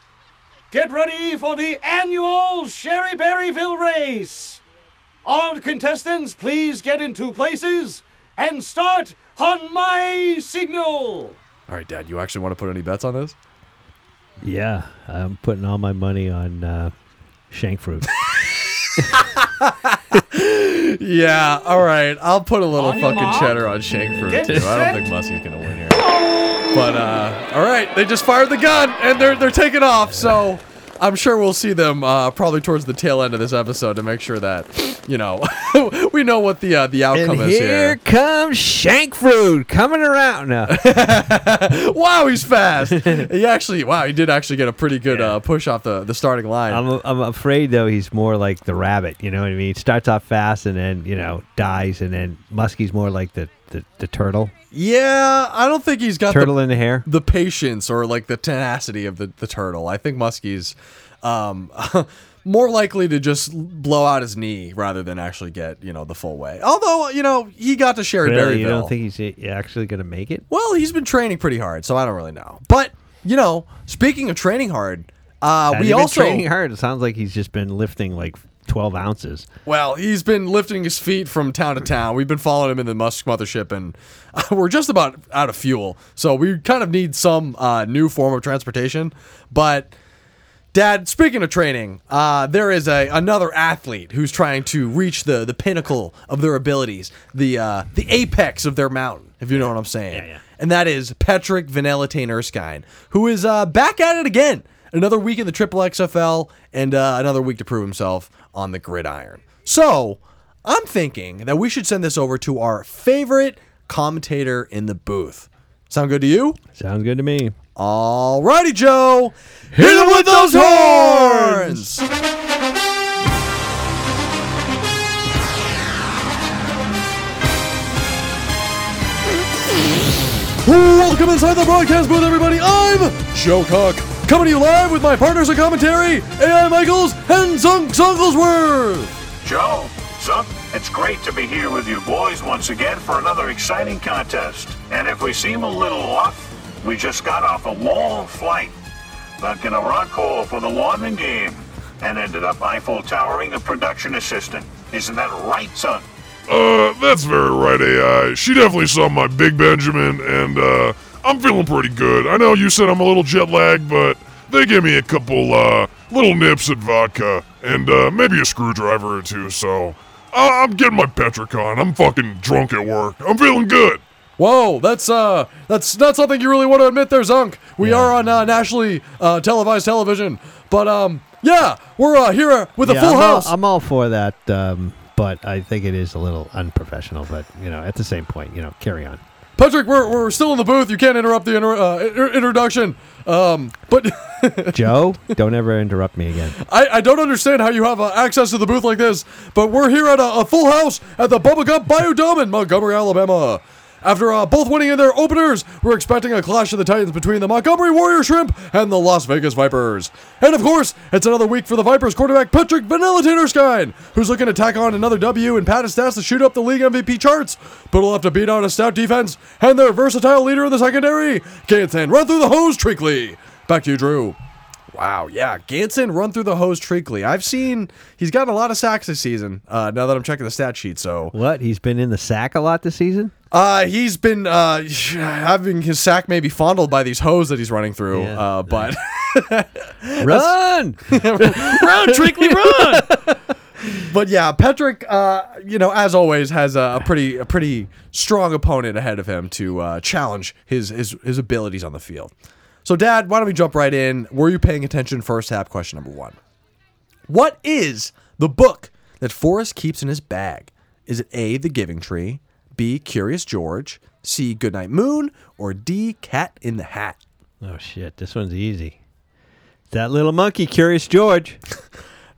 get ready for the annual Sherry Berryville race. All contestants, please get into places and start... on my signal! All right, Dad, you actually want to put any bets on this? Yeah, I'm putting all my money on uh, shank fruit. Yeah, all right. I'll put a little on fucking cheddar on shank fruit, too. Set. I don't think Muskie's going to win here. But, uh, all right, they just fired the gun, and they're they're taking off, so... I'm sure we'll see them uh, probably towards the tail end of this episode to make sure that, you know, we know what the uh, the outcome and is here. Here comes shank fruit coming around now. Wow, he's fast. He actually, wow, he did actually get a pretty good yeah. uh, push off the, the starting line. I'm I'm afraid, though, he's more like the rabbit, you know what I mean? He starts off fast and then, you know, dies, and then Muskie's more like the... The, the turtle? Yeah, I don't think he's got turtle the, in the hair. The patience or like the tenacity of the, the turtle. I think Muskie's um, more likely to just blow out his knee rather than actually get, you know, the full way. Although, you know, he got to Sherry really? Berryville. You don't think he's actually going to make it? Well, he's been training pretty hard, so I don't really know. But, you know, speaking of training hard, uh, we also... Been training hard. It sounds like he's just been lifting like... twelve ounces. Well, he's been lifting his feet from town to town. We've been following him in the Musk Mothership, and we're just about out of fuel. So we kind of need some uh, new form of transportation. But, Dad, speaking of training, uh, there is a another athlete who's trying to reach the, the pinnacle of their abilities, the uh, the apex of their mountain, if you know what I'm saying. Yeah, yeah. And that is Patrick Vanellitane Erskine, who is uh, back at it again. Another week in the Triple X F L, and uh, another week to prove himself on the gridiron. So, I'm thinking that we should send this over to our favorite commentator in the booth. Sound good to you? Sounds good to me. All righty, Joe. Hit him with those horns! Welcome inside the broadcast booth, everybody. I'm Joe Cook, coming to you live with my partners in commentary, A I. Michaels and Zunk Zunglesworth. Joe, Zunk, it's great to be here with you boys once again for another exciting contest. And if we seem a little off, we just got off a long flight back in Morocco for the London game and ended up Eiffel Towering the production assistant. Isn't that right, Zunk? Uh, that's very right, A I. She definitely saw my Big Benjamin, and, uh... I'm feeling pretty good. I know you said I'm a little jet lagged, but they gave me a couple uh, little nips at vodka and uh, maybe a screwdriver or two, so I- I'm getting my Patrick on. I'm fucking drunk at work. I'm feeling good. Whoa, that's uh, that's not something you really want to admit there, Zunk. We yeah. are on uh, nationally uh, televised television, but um, yeah, we're uh, here with yeah, a full I'm house. All, I'm all for that, um, but I think it is a little unprofessional, but, you know, at the same point, you know, carry on. Patrick, we're we're still in the booth. You can't interrupt the inter- uh, inter- introduction. Um, but Joe, don't ever interrupt me again. I, I don't understand how you have uh, access to the booth like this, but we're here at a, a full house at the Bubba Gump Biodome in Montgomery, Alabama. After uh, both winning in their openers, we're expecting a clash of the Titans between the Montgomery Warrior Shrimp and the Las Vegas Vipers. And of course, it's another week for the Vipers quarterback Patrick Vanellitane Erskine, who's looking to tack on another W and pat his stats to shoot up the league M V P charts. But he'll have to beat out a stout defense and their versatile leader in the secondary, Ganson Run Through the Hose Treakley. Back to you, Drew. Wow, yeah, Ganson Run Through the Hose Treakley. I've seen he's gotten a lot of sacks this season, uh, now that I'm checking the stat sheet. So what, he's been in the sack a lot this season? Uh, he's been uh, having his sack maybe fondled by these hoes that he's running through, yeah, uh, but... Run! Run, Treakley, run! But yeah, Patrick, uh, you know, as always, has a, a pretty a pretty strong opponent ahead of him to uh, challenge his, his, his abilities on the field. So, Dad, why don't we jump right in? Were you paying attention? First half, question number one. What is the book that Forrest keeps in his bag? Is it A, The Giving Tree, B, Curious George, C, Goodnight Moon, or D, Cat in the Hat? Oh, shit. This one's easy. That little monkey, Curious George.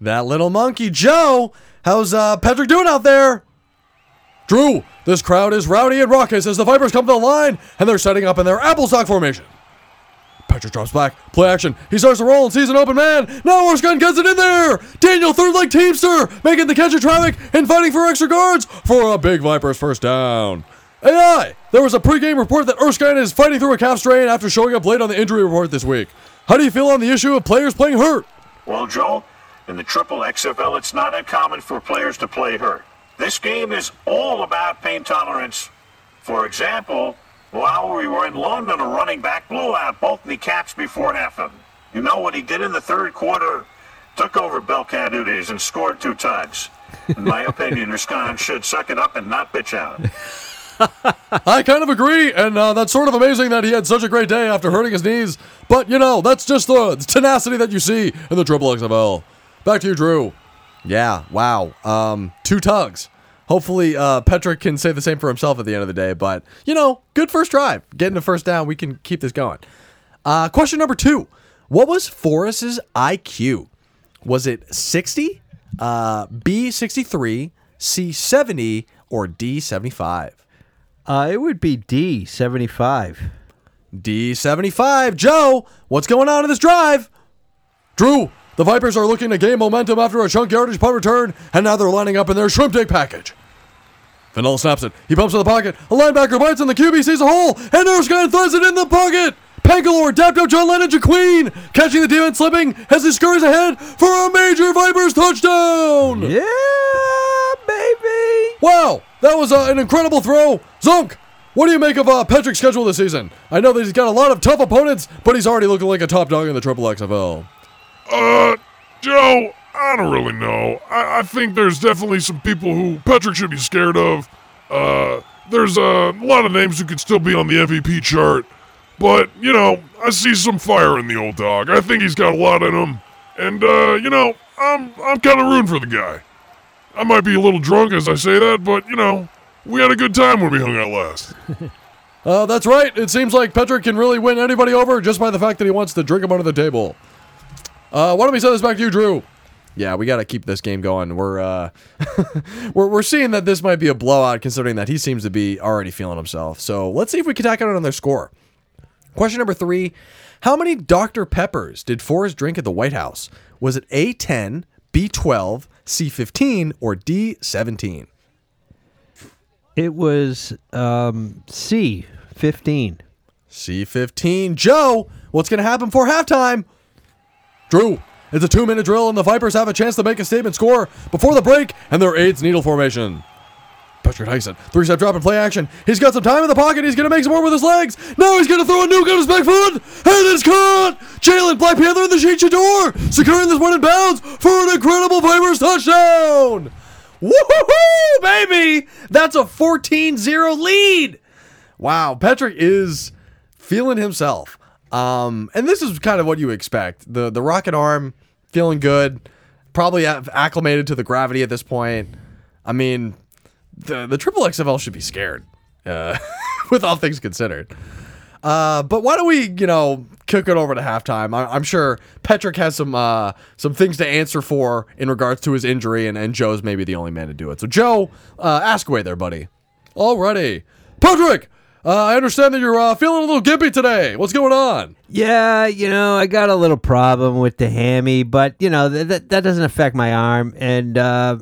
That little monkey. Joe, how's uh, Patrick doing out there? Drew, this crowd is rowdy and raucous as the Vipers come to the line, and they're setting up in their apple stock formation. Patrick drops back. Play action. He starts to roll and sees an open man. Now Erskine gets it in there. Daniel, third leg teamster, making the catch of traffic and fighting for extra guards for a big Vipers first down. A I, there was a pregame report that Erskine is fighting through a calf strain after showing up late on the injury report this week. How do you feel on the issue of players playing hurt? Well, Joe, in the Triple X F L, it's not uncommon for players to play hurt. This game is all about pain tolerance. For example, while we were in London, a running back blew out both kneecaps before half of them. You know what he did in the third quarter? Took over Bellcat duties and scored two times. In my opinion, Erskine should suck it up and not bitch out. I kind of agree, and uh, that's sort of amazing that he had such a great day after hurting his knees. But, you know, that's just the tenacity that you see in the Triple X F L. Back to you, Drew. Yeah, wow. Um, two tugs. Hopefully, uh, Petrick can say the same for himself at the end of the day. But, you know, good first drive. Getting a first down, we can keep this going. Uh, question number two. What was Forrest's I Q? Was it sixty, uh, B, sixty-three, C, seventy, or D, seventy-five? Uh, it would be D, seventy-five. D, seventy-five. Joe, what's going on in this drive? Drew, the Vipers are looking to gain momentum after a chunk yardage punt return, and now they're lining up in their shrimp dig package. Fennell snaps it. He bumps to the pocket. A linebacker bites, and the Q B sees a hole, and Erskine throws it in the pocket. Pangalore, Dapto, John Lennon, Jaqueen, catching the defense slipping as he scurries ahead for a major Vipers touchdown. Yeah, baby. Wow, that was uh, an incredible throw. Zonk, what do you make of uh, Petrick's schedule this season? I know that he's got a lot of tough opponents, but he's already looking like a top dog in the Triple X F L. Uh, Joe, I don't really know. I, I think there's definitely some people who Petrick should be scared of. Uh, there's uh, a lot of names who could still be on the M V P chart. But, you know, I see some fire in the old dog. I think he's got a lot in him. And, uh, you know, I'm I'm kind of rooting for the guy. I might be a little drunk as I say that, but, you know, we had a good time when we hung out last. uh, that's right. It seems like Petrick can really win anybody over just by the fact that he wants to drink him under the table. Uh, why don't we send this back to you, Drew? Yeah, we got to keep this game going. We're, uh, we're we're seeing that this might be a blowout considering that he seems to be already feeling himself. So let's see if we can tack on another score. Question number three, how many Doctor Peppers did Forrest drink at the White House? Was it A, ten, B, twelve, C, fifteen, or D, seventeen? It was um, C, fifteen. C, fifteen. Joe, what's going to happen before halftime? Drew, it's a two-minute drill, and the Vipers have a chance to make a statement score before the break and their aids needle formation. Patrick Tyson, three-step drop and play action. He's got some time in the pocket. He's going to make some more with his legs. Now he's going to throw a nuke on his back foot. And it's caught. Jalen Black Panther in the Sheet Shador, securing this one in bounds for an incredible Vipers touchdown. Woo-hoo-hoo, baby. That's a fourteen zero lead. Wow, Patrick is feeling himself. Um, and this is kind of what you expect. The, the rocket arm, feeling good, probably acclimated to the gravity at this point. I mean... The the Triple X F L should be scared, uh, with all things considered. Uh, but why don't we, you know, kick it over to halftime? I, I'm sure Petrick has some uh, some things to answer for in regards to his injury, and, and Joe's maybe the only man to do it. So, Joe, uh, ask away there, buddy. Alrighty. Petrick, uh, I understand that you're uh, feeling a little gimpy today. What's going on? Yeah, you know, I got a little problem with the hammy, but, you know, th- that, that doesn't affect my arm, and... Uh,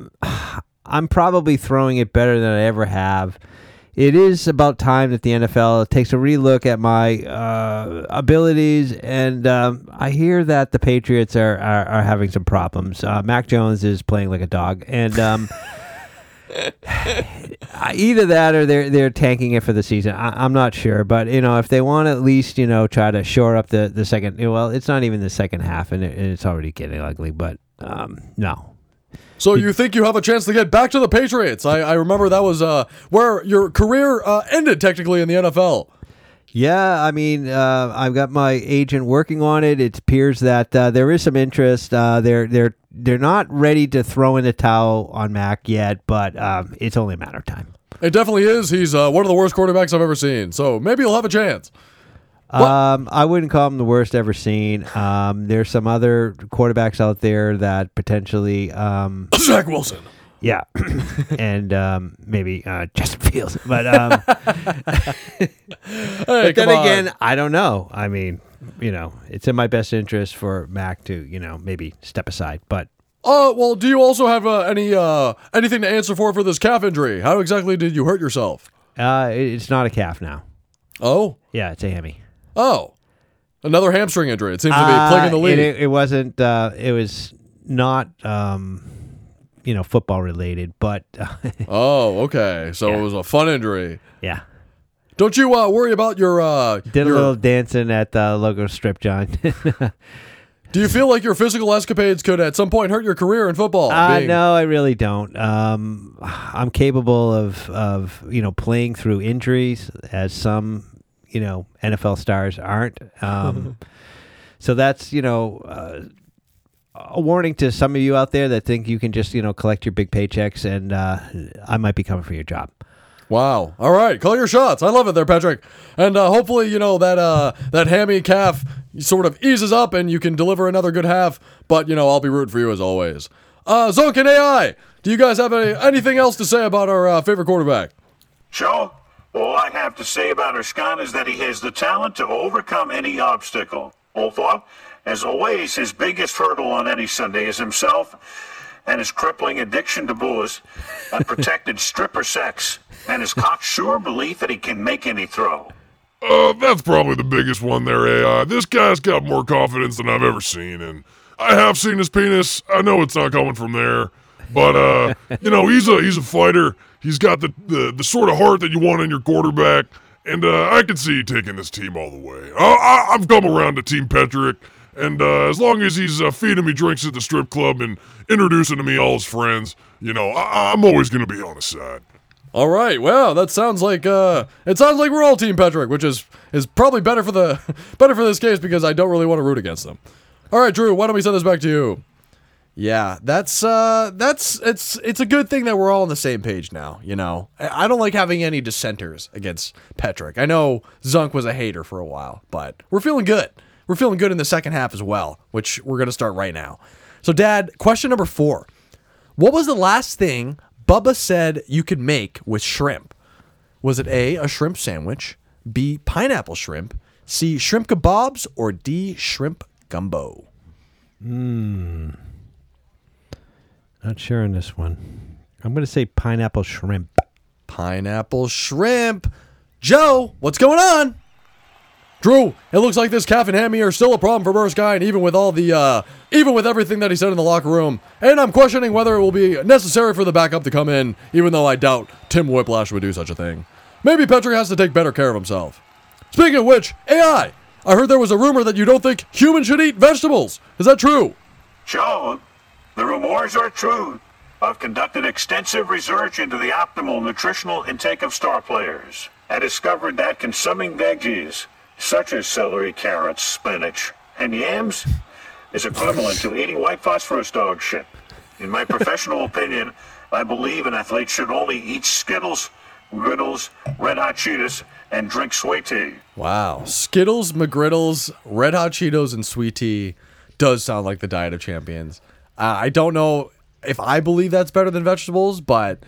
I'm probably throwing it better than I ever have. It is about time that the N F L takes a relook at my uh, abilities, and um, I hear that the Patriots are are, are having some problems. Uh, Mac Jones is playing like a dog, and um, either that or they're they're tanking it for the season. I, I'm not sure, but you know, if they want to at least you know try to shore up the the second, well, it's not even the second half, and, it, and it's already getting ugly. But um, no. So you think you have a chance to get back to the Patriots? I, I remember that was uh, where your career uh, ended technically in the N F L. Yeah, I mean, uh, I've got my agent working on it. It appears that uh, there is some interest. Uh, they're they're they're not ready to throw in the towel on Mac yet, but um, it's only a matter of time. It definitely is. He's uh, one of the worst quarterbacks I've ever seen. So maybe you'll have a chance. Um, I wouldn't call him the worst ever seen. Um, there's some other quarterbacks out there that potentially um, Zach Wilson, yeah, and um, maybe uh, Justin Fields. But, um, hey, but then again, on. I don't know. I mean, you know, it's in my best interest for Mac to, you know, maybe step aside. But oh uh, well, do you also have uh, any uh, anything to answer for for this calf injury? How exactly did you hurt yourself? Uh, it's not a calf now. Oh, yeah, it's a hammy. Oh, another hamstring injury. It seems to be uh, plaguing the league. It, it wasn't. Uh, it was not, um, you know, football related. But oh, okay. So yeah. It was a fun injury. Yeah. Don't you uh, worry about your. Uh, Did your... a little dancing at the uh, logo strip, John. Do you feel like your physical escapades could at some point hurt your career in football? Uh, being... No, I really don't. Um, I'm capable of, of, you know, playing through injuries as some, you know, N F L stars aren't. Um, so that's, you know, uh, a warning to some of you out there that think you can just, you know, collect your big paychecks and uh, I might be coming for your job. Wow. All right. Call your shots. I love it there, Patrick. And uh, hopefully, you know, that uh, that hammy calf sort of eases up and you can deliver another good half. But, you know, I'll be rooting for you as always. Uh, Zonk and A I, do you guys have any, anything else to say about our uh, favorite quarterback? Sure. All I have to say about Erskine is that he has the talent to overcome any obstacle. Although, as always, his biggest hurdle on any Sunday is himself and his crippling addiction to booze, unprotected stripper sex, and his cocksure belief that he can make any throw. Uh, that's probably the biggest one there, A I. This guy's got more confidence than I've ever seen, and I have seen his penis. I know it's not coming from there, but, uh, you know, he's a he's a fighter. He's got the, the, the sort of heart that you want in your quarterback, and uh, I can see you taking this team all the way. I, I, I've come around to Team Patrick. And uh, as long as he's uh, feeding me drinks at the strip club and introducing to me all his friends, you know, I- I'm always going to be on his side. All right. Well, that sounds like uh, it sounds like we're all Team Patrick, which is is probably better for the better for this case because I don't really want to root against them. All right, Drew. Why don't we send this back to you? Yeah, that's uh, that's it's it's a good thing that we're all on the same page now. You know, I don't like having any dissenters against Patrick. I know Zunk was a hater for a while, but we're feeling good. We're feeling good in the second half as well, which we're going to start right now. So, Dad, question number four. What was the last thing Bubba said you could make with shrimp? Was it A, a shrimp sandwich, B, pineapple shrimp, C, shrimp kebabs, or D, shrimp gumbo? Hmm. Not sure on this one. I'm going to say pineapple shrimp. Pineapple shrimp. Joe, what's going on? Drew, it looks like this calf and hammy are still a problem for Erskine, even with all the, uh, even with everything that he said in the locker room. And I'm questioning whether it will be necessary for the backup to come in, even though I doubt Tim Whiplash would do such a thing. Maybe Patrick has to take better care of himself. Speaking of which, A I, I heard there was a rumor that you don't think humans should eat vegetables. Is that true? Joe, the rumors are true. I've conducted extensive research into the optimal nutritional intake of star players. I discovered that consuming veggies, such as celery, carrots, spinach, and yams, is equivalent to eating white phosphorus dog shit. In my professional opinion, I believe an athlete should only eat Skittles, Griddles, Red Hot Cheetos, and drink sweet tea. Wow. Skittles, McGriddles, Red Hot Cheetos, and sweet tea does sound like the diet of champions. Uh, I don't know if I believe that's better than vegetables, but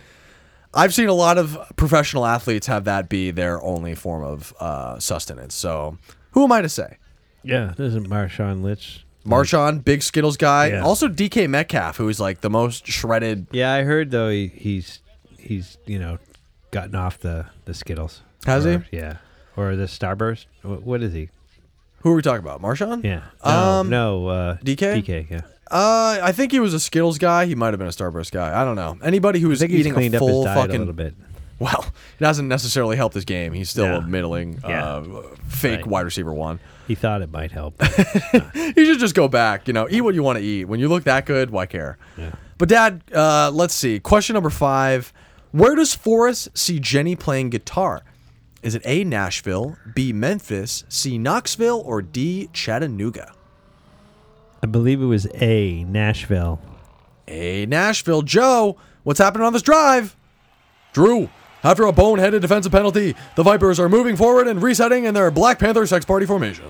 I've seen a lot of professional athletes have that be their only form of uh, sustenance. So who am I to say? Yeah, this is Marshawn Lynch. Marshawn, big Skittles guy. Yeah. Also D K Metcalf, who is like the most shredded. Yeah, I heard though he, he's he's you know gotten off the, the Skittles. Has or, he? Yeah, or the Starburst. What is he? Who are we talking about? Marshawn? Yeah. No, um, no uh, D K. D K. Yeah. Uh, I think he was a Skittles guy. He might have been a Starburst guy. I don't know. Anybody who was eating a full fucking a little bit. Well, it doesn't necessarily help this game. He's still no. a middling yeah. uh, fake right. wide receiver one. He thought it might help. He should just go back. You know, eat what you want to eat. When you look that good, why care? Yeah. But Dad, uh, let's see. Question number five: where does Forrest see Jenny playing guitar? Is it A, Nashville, B, Memphis, C, Knoxville, or D, Chattanooga? I believe it was A, Nashville. A, Nashville. Joe, what's happening on this drive? Drew, after a boneheaded defensive penalty, the Vipers are moving forward and resetting in their Black Panther sex party formation.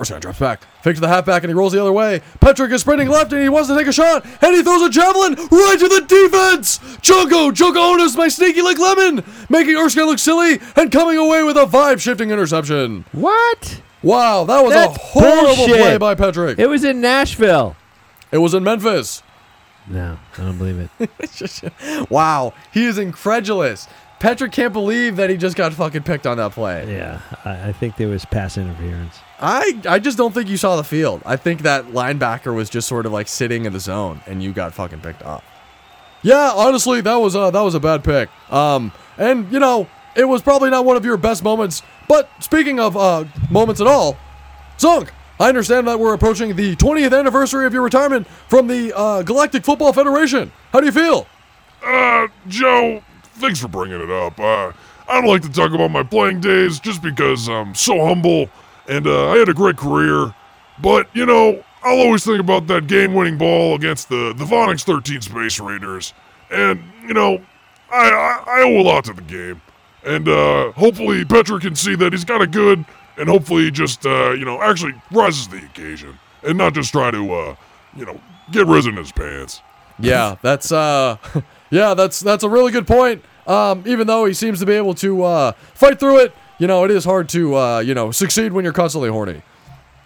Erskine drops back, fakes the halfback, and he rolls the other way. Patrick is sprinting left, and he wants to take a shot, and he throws a javelin right to the defense! Choco, Choco Onus, my sneaky like lemon, making Erskine look silly and coming away with a vibe-shifting interception. What? Wow, that was That's a horrible bullshit. play by Patrick. It was in Nashville. It was in Memphis. No, I don't believe it. Wow, he is incredulous. Patrick can't believe that he just got fucking picked on that play. Yeah, I, I think there was pass interference. I, I just don't think you saw the field. I think that linebacker was just sort of like sitting in the zone, and you got fucking picked off. Yeah, honestly, that was a, that was a bad pick. Um, and, you know, it was probably not one of your best moments. But speaking of uh, moments at all, Zonk, I understand that we're approaching the twentieth anniversary of your retirement from the uh, Galactic Football Federation. How do you feel? Uh, Joe, thanks for bringing it up. Uh, I don't like to talk about my playing days just because I'm so humble, and uh, I had a great career. But, you know, I'll always think about that game-winning ball against the, the Vonix thirteen Space Raiders. And, you know, I, I, I owe a lot to the game. And uh, hopefully Petra can see that he's got a good, and hopefully just, uh, you know, actually rises to the occasion. And not just try to, uh, you know, get risen in his pants. Yeah, that's, uh, yeah, that's that's a really good point. Um, even though he seems to be able to uh, fight through it, you know, it is hard to, uh, you know, succeed when you're constantly horny.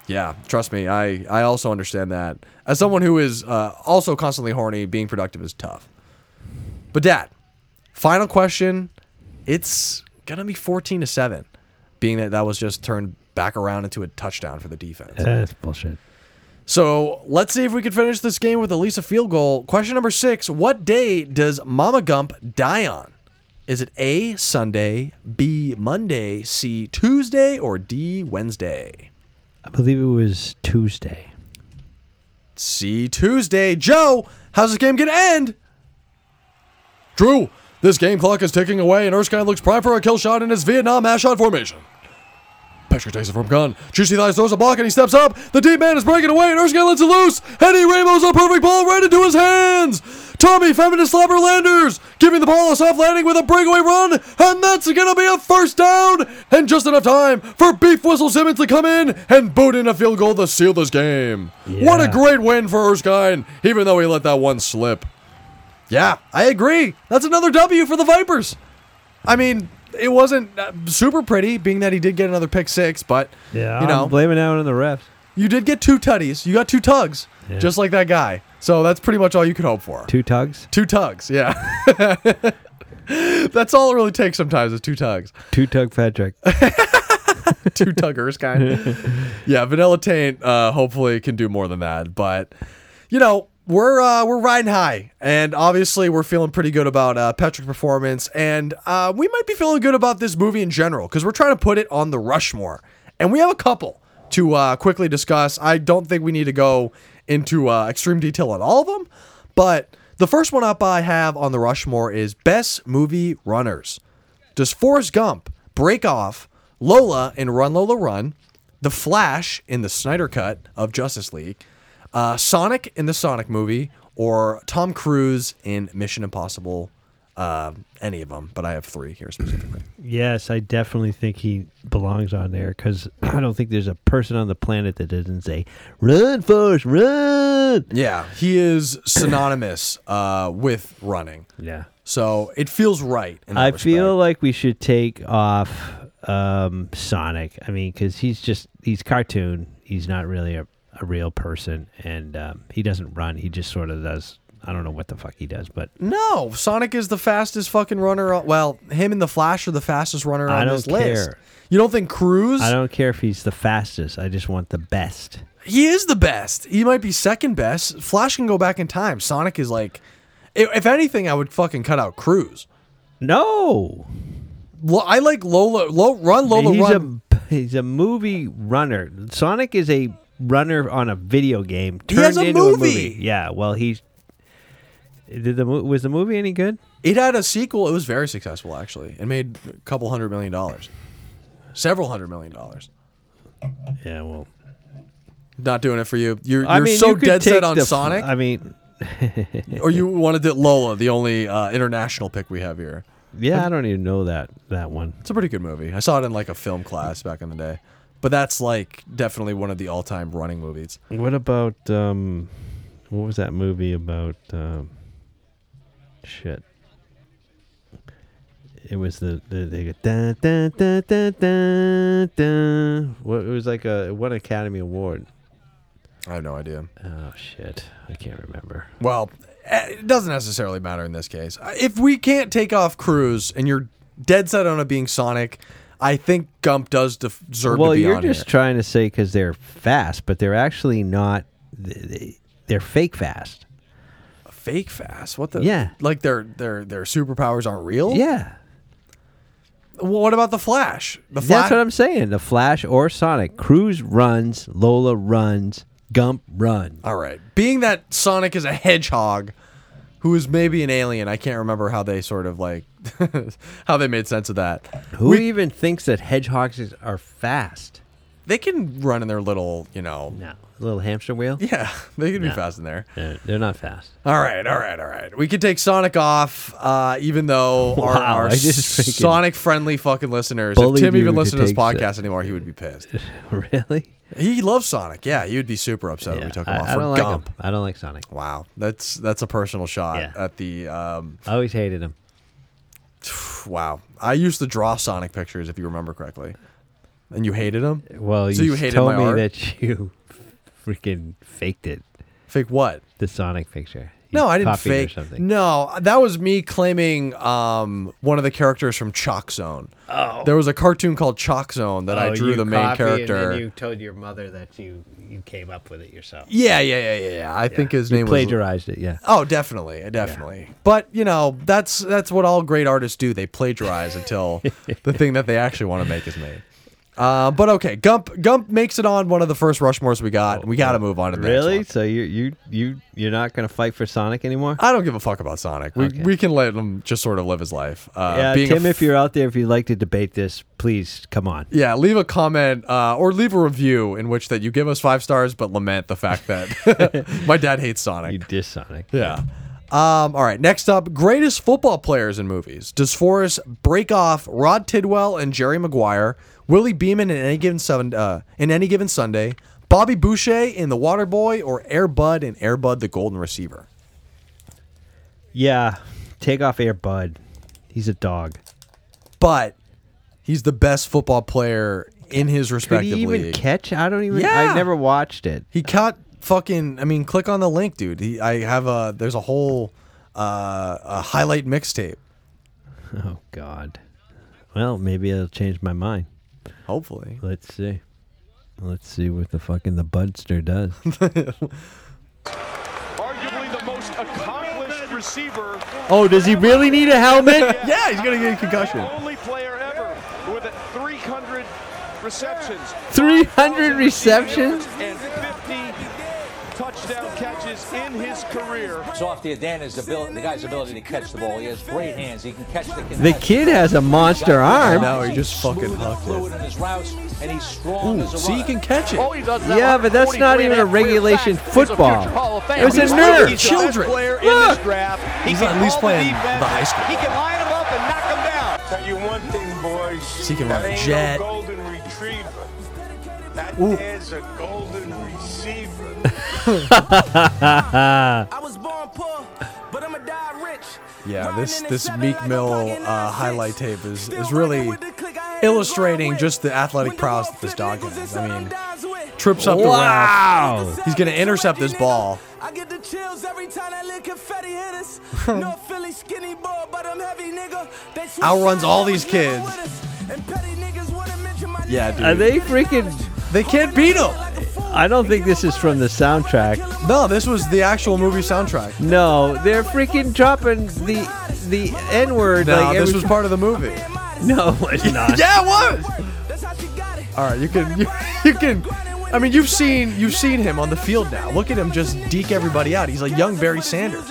Yeah, trust me, I, I also understand that. As someone who is uh, also constantly horny, being productive is tough. But Dad, final question. It's going to be fourteen to seven, being that that was just turned back around into a touchdown for the defense. That's bullshit. So let's see if we can finish this game with at least a field goal. Question number six, what day does Mama Gump die on? Is it A, Sunday, B, Monday, C, Tuesday, or D, Wednesday? I believe it was Tuesday. C, Tuesday. Joe, how's this game going to end? Drew, this game clock is ticking away, and Erskine looks primed for a kill shot in his Vietnam ass shot formation. Petra takes it from gun. Juicy Thighs throws a block, and he steps up. The deep man is breaking away, and Erskine lets it loose. Eddie Ramos, a perfect ball right into his hands. Tommy, feminist slapper Landers, giving the ball a soft landing with a breakaway run, and that's going to be a first down, and just enough time for Beef Whistle Simmons to come in and boot in a field goal to seal this game. Yeah. What a great win for Erskine, even though he let that one slip. Yeah, I agree. That's another W for the Vipers. I mean, it wasn't super pretty, being that he did get another pick six, but, yeah, you know. I'm blaming that one on the refs. You did get two tutties. You got two tugs, yeah. Just like that guy. So that's pretty much all you could hope for. Two tugs? Two tugs, yeah. That's all it really takes sometimes is two tugs. Two tug Patrick. Two tuggers, kind. Yeah, Vanilla Taint uh, hopefully can do more than that. But, you know, We're uh, we're riding high, and obviously we're feeling pretty good about uh, Patrick's performance, and uh, we might be feeling good about this movie in general, because we're trying to put it on the Rushmore, and we have a couple to uh, quickly discuss. I don't think we need to go into uh, extreme detail on all of them, but the first one up I have on the Rushmore is Best Movie Runners. Does Forrest Gump break off Lola in Run Lola Run, The Flash in the Snyder Cut of Justice League, Uh, Sonic in the Sonic movie, or Tom Cruise in Mission Impossible, uh, any of them, but I have three here specifically. Yes, I definitely think he belongs on there, because I don't think there's a person on the planet that doesn't say, run, Forrest, run! Yeah, he is synonymous uh, with running. Yeah. So it feels right. In that I respect. Feel like we should take off um, Sonic. I mean, because he's just, he's cartoon. He's not really a a real person, and um, he doesn't run. He just sort of does. I don't know what the fuck he does, but no, Sonic is the fastest fucking runner. Well, him and the Flash are the fastest runner on this list. I don't care. You don't think Cruz? I don't care if he's the fastest. I just want the best. He is the best. He might be second best. Flash can go back in time. Sonic is like, if anything, I would fucking cut out Cruz. No, I like Lola. Lo, run, Lola, he's run. A, he's a movie runner. Sonic is a runner on a video game turned he has a into movie. a movie. Yeah, well, he did the was the movie any good? It had a sequel. It was very successful, actually. It made a couple hundred million dollars, several hundred million dollars. Yeah, well, not doing it for you. You're, I you're mean, so you dead set on the, Sonic. I mean, or you wanted to Lola, the only uh, international pick we have here. Yeah, but I don't even know that that one. It's a pretty good movie. I saw it in like a film class back in the day. But that's like definitely one of the all-time running movies. What about um, what was that movie about? Um, shit, it was the the, the da, da, da, da, da, da. What, it was like a it won Academy Award. I have no idea. Oh shit, I can't remember. Well, it doesn't necessarily matter in this case. If we can't take off Cruise and you're dead set on it being Sonic, I think Gump does deserve well, to be on Well, you're just here. trying to say because they're fast, but they're actually not. They're fake fast. Fake fast? What the? Yeah. Like their their their superpowers aren't real? Yeah. Well, what about The Flash? The Flash. That's what I'm saying. The Flash or Sonic. Cruz runs. Lola runs. Gump runs. All right. Being that Sonic is a hedgehog who is maybe an alien, I can't remember how they sort of like how they made sense of that. Who we, even thinks that hedgehogs are fast? They can run in their little, you know, no. little hamster wheel. Yeah, they can no. be fast in there. Yeah, they're not fast. All right, all right, all right. We could take Sonic off, uh, even though wow, our, our Sonic-friendly fucking listeners, if Tim even listened to this podcast so. anymore, he would be pissed. Really? He loves Sonic. Yeah, you'd be super upset yeah, if we took him I, off I don't for like Gump. Him. I don't like Sonic. Wow, that's that's a personal shot yeah. at the. Um, I always hated him. Wow, I used to draw Sonic pictures, if you remember correctly. And you hated him? Well, so you, you hated told my me art? that you freaking faked it. Fake what? The Sonic picture. You no, I didn't fake. Something. No, that was me claiming um, one of the characters from Chalk Zone. Oh. There was a cartoon called Chalk Zone that oh, I drew the main character. And then you told your mother that you, you came up with it yourself. Yeah, yeah, yeah, yeah. yeah. I yeah. think his you name plagiarized was plagiarized it, yeah. Oh, definitely, definitely. Yeah. But, you know, that's that's what all great artists do. They plagiarize until the thing that they actually want to make is made. Uh, but okay, Gump Gump makes it on one of the first Rushmores we got. And we got to move on to the really? next one. So you you you you're not gonna fight for Sonic anymore? I don't give a fuck about Sonic. We okay. we can let him just sort of live his life. Uh, yeah, being Tim, f- if you're out there, if you'd like to debate this, please come on. Yeah, leave a comment uh, or leave a review in which that you give us five stars, but lament the fact that my dad hates Sonic. You diss Sonic. Yeah. Um, all right, next up, greatest football players in movies. Does Forrest break off Rod Tidwell and Jerry Maguire, Willie Beeman in any given seven, uh, in any given Sunday, Bobby Boucher in The Waterboy, or Air Bud in Air Bud the Golden Receiver? Yeah, take off Air Bud. He's a dog. But he's the best football player in his respective league. Did he even league. catch? I don't even. Yeah. I never watched it. He caught. Fucking, I mean, click on the link, dude. He, I have a, there's a whole uh, a highlight mixtape. Oh, God. Well, maybe it'll change my mind. Hopefully. Let's see. Let's see what the fucking the Budster does. Arguably the most accomplished receiver. Oh, does he really need a helmet? Yeah, he's going to get a concussion. Only player ever with three hundred receptions. three hundred receptions? And fifty touchdown catches in his career. It's off the advantage, the guy's ability to catch the ball. He has great hands. He can catch the catch. The kid has a monster arm. No, he just fucking hucked it. See, he can catch it. Yeah, but that's not even a regulation football. It was a nerd. Children. Look. He's at least playing the high school. He can line them up and knock them down. Tell you one thing, boys. See, he can run a jet. Golden retriever. That is a golden receiver. I was born poor, but I'm a die rich. Yeah, this this Meek Mill uh, highlight tape is, is really illustrating just the athletic prowess that this dog has. I mean, trips up the wow. rack. He's going to intercept this ball. I get the chills every time that little confetti hit us. No Philly skinny boy, but I'm heavy nigga. They outruns all these kids. And petty niggas wouldn't mention my name. Yeah, dude. Are they freaking... They can't beat him. I don't think this is from the soundtrack. No, this was the actual movie soundtrack. No, they're freaking dropping the the N-word. No, like this was part of the movie. No, it's not. Yeah, it was. All right, you can you, you can. I mean, you've seen you've seen him on the field now. Look at him just deke everybody out. He's like young Barry Sanders.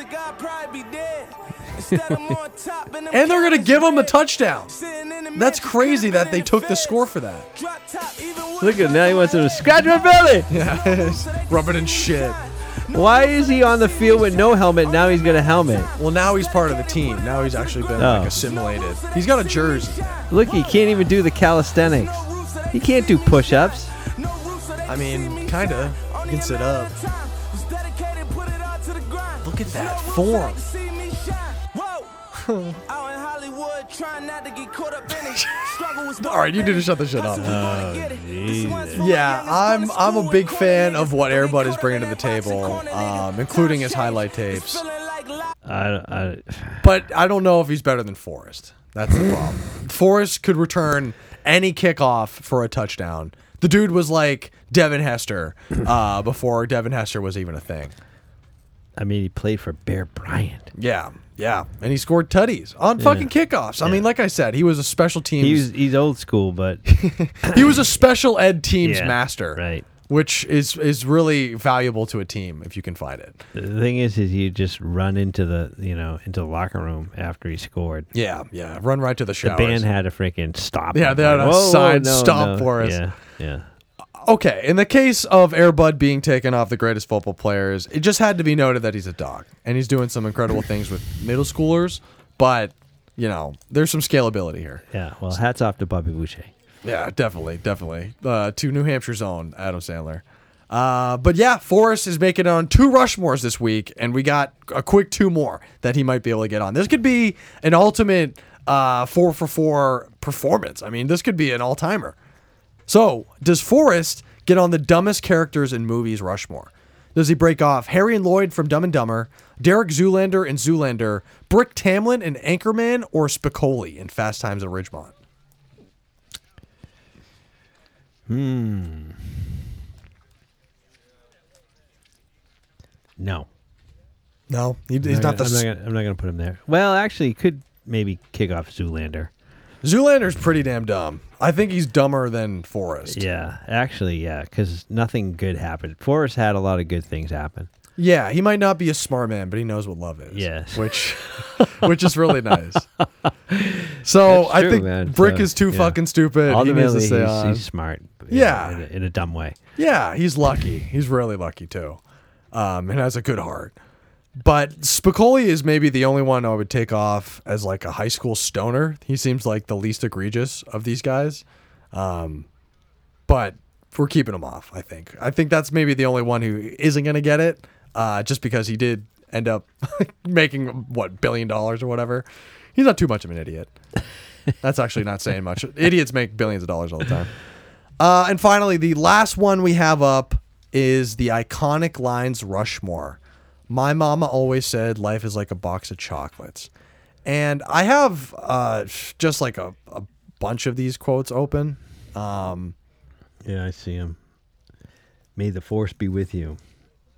And they're gonna give him the touchdown. That's crazy that they took the score for that. Look at him now, he wants to scratch my belly. Yeah, rubbing in shit. Why is he on the field with no helmet? Now he's got a helmet. Well, now he's part of the team. Now he's actually been oh. like assimilated. He's got a jersey. Look, he can't even do the calisthenics. He can't do push-ups. I mean, kinda. He can sit up. Look at that form. All right, you need to shut this shit up. Oh, yeah, I'm I'm a big fan of what Air Bud is bringing to the table, um, including his highlight tapes. I, I, but I don't know if he's better than Forrest. That's the problem. Forrest could return any kickoff for a touchdown. The dude was like Devin Hester uh, before Devin Hester was even a thing. I mean, he played for Bear Bryant. Yeah, yeah. And he scored tutties on yeah. fucking kickoffs. I yeah. mean, like I said, he was a special teams... He's, he's old school, but... he was a special ed teams yeah, master. Right. Which is, is really valuable to a team if you can find it. The thing is, is you just run into the, you know, into the locker room after he scored. Yeah, yeah. Run right to the showers. The band had to freaking stop. Yeah, they had a side no, stop no. for us. Yeah, yeah. Okay, in the case of Air Bud being taken off the greatest football players, it just had to be noted that he's a dog. And he's doing some incredible things with middle schoolers, but, you know, there's some scalability here. Yeah, well, hats off to Bobby Boucher. Yeah, definitely, definitely. Uh, to New Hampshire's own, Adam Sandler. Uh, but yeah, Forrest is making on two Rushmores this week, and we got a quick two more that he might be able to get on. This could be an ultimate uh, four for four performance. I mean, this could be an all-timer. So, does Forrest get on the dumbest characters in movies Rushmore? Does he break off Harry and Lloyd from Dumb and Dumber, Derek Zoolander in Zoolander, Brick Tamlin in Anchorman, or Spicoli in Fast Times at Ridgemont? Hmm. No. No? He, he's not, not gonna, the... I'm not going to put him there. Well, actually, he could maybe kick off Zoolander. Zoolander's pretty damn dumb. I think he's dumber than Forrest. Yeah, actually, yeah, because nothing good happened. Forrest had a lot of good things happen. Yeah, he might not be a smart man, but he knows what love is. Yes. Which which is really nice. So true, I think man. Brick so, is too yeah. fucking stupid. Ultimately, he he's, on. he's smart. Yeah. In a, in a dumb way. Yeah, he's lucky. He's really lucky, too. Um, and has a good heart. But Spicoli is maybe the only one I would take off as like a high school stoner. He seems like the least egregious of these guys. Um, but we're keeping him off, I think. I think that's maybe the only one who isn't going to get it uh, just because he did end up making, what, billion dollars or whatever. He's not too much of an idiot. That's actually not saying much. Idiots make billions of dollars all the time. Uh, and finally, the last one we have up is the iconic lines Rushmore. My mama always said life is like a box of chocolates. And I have uh, just like a, a bunch of these quotes open. Um, yeah, I see them. May the force be with you.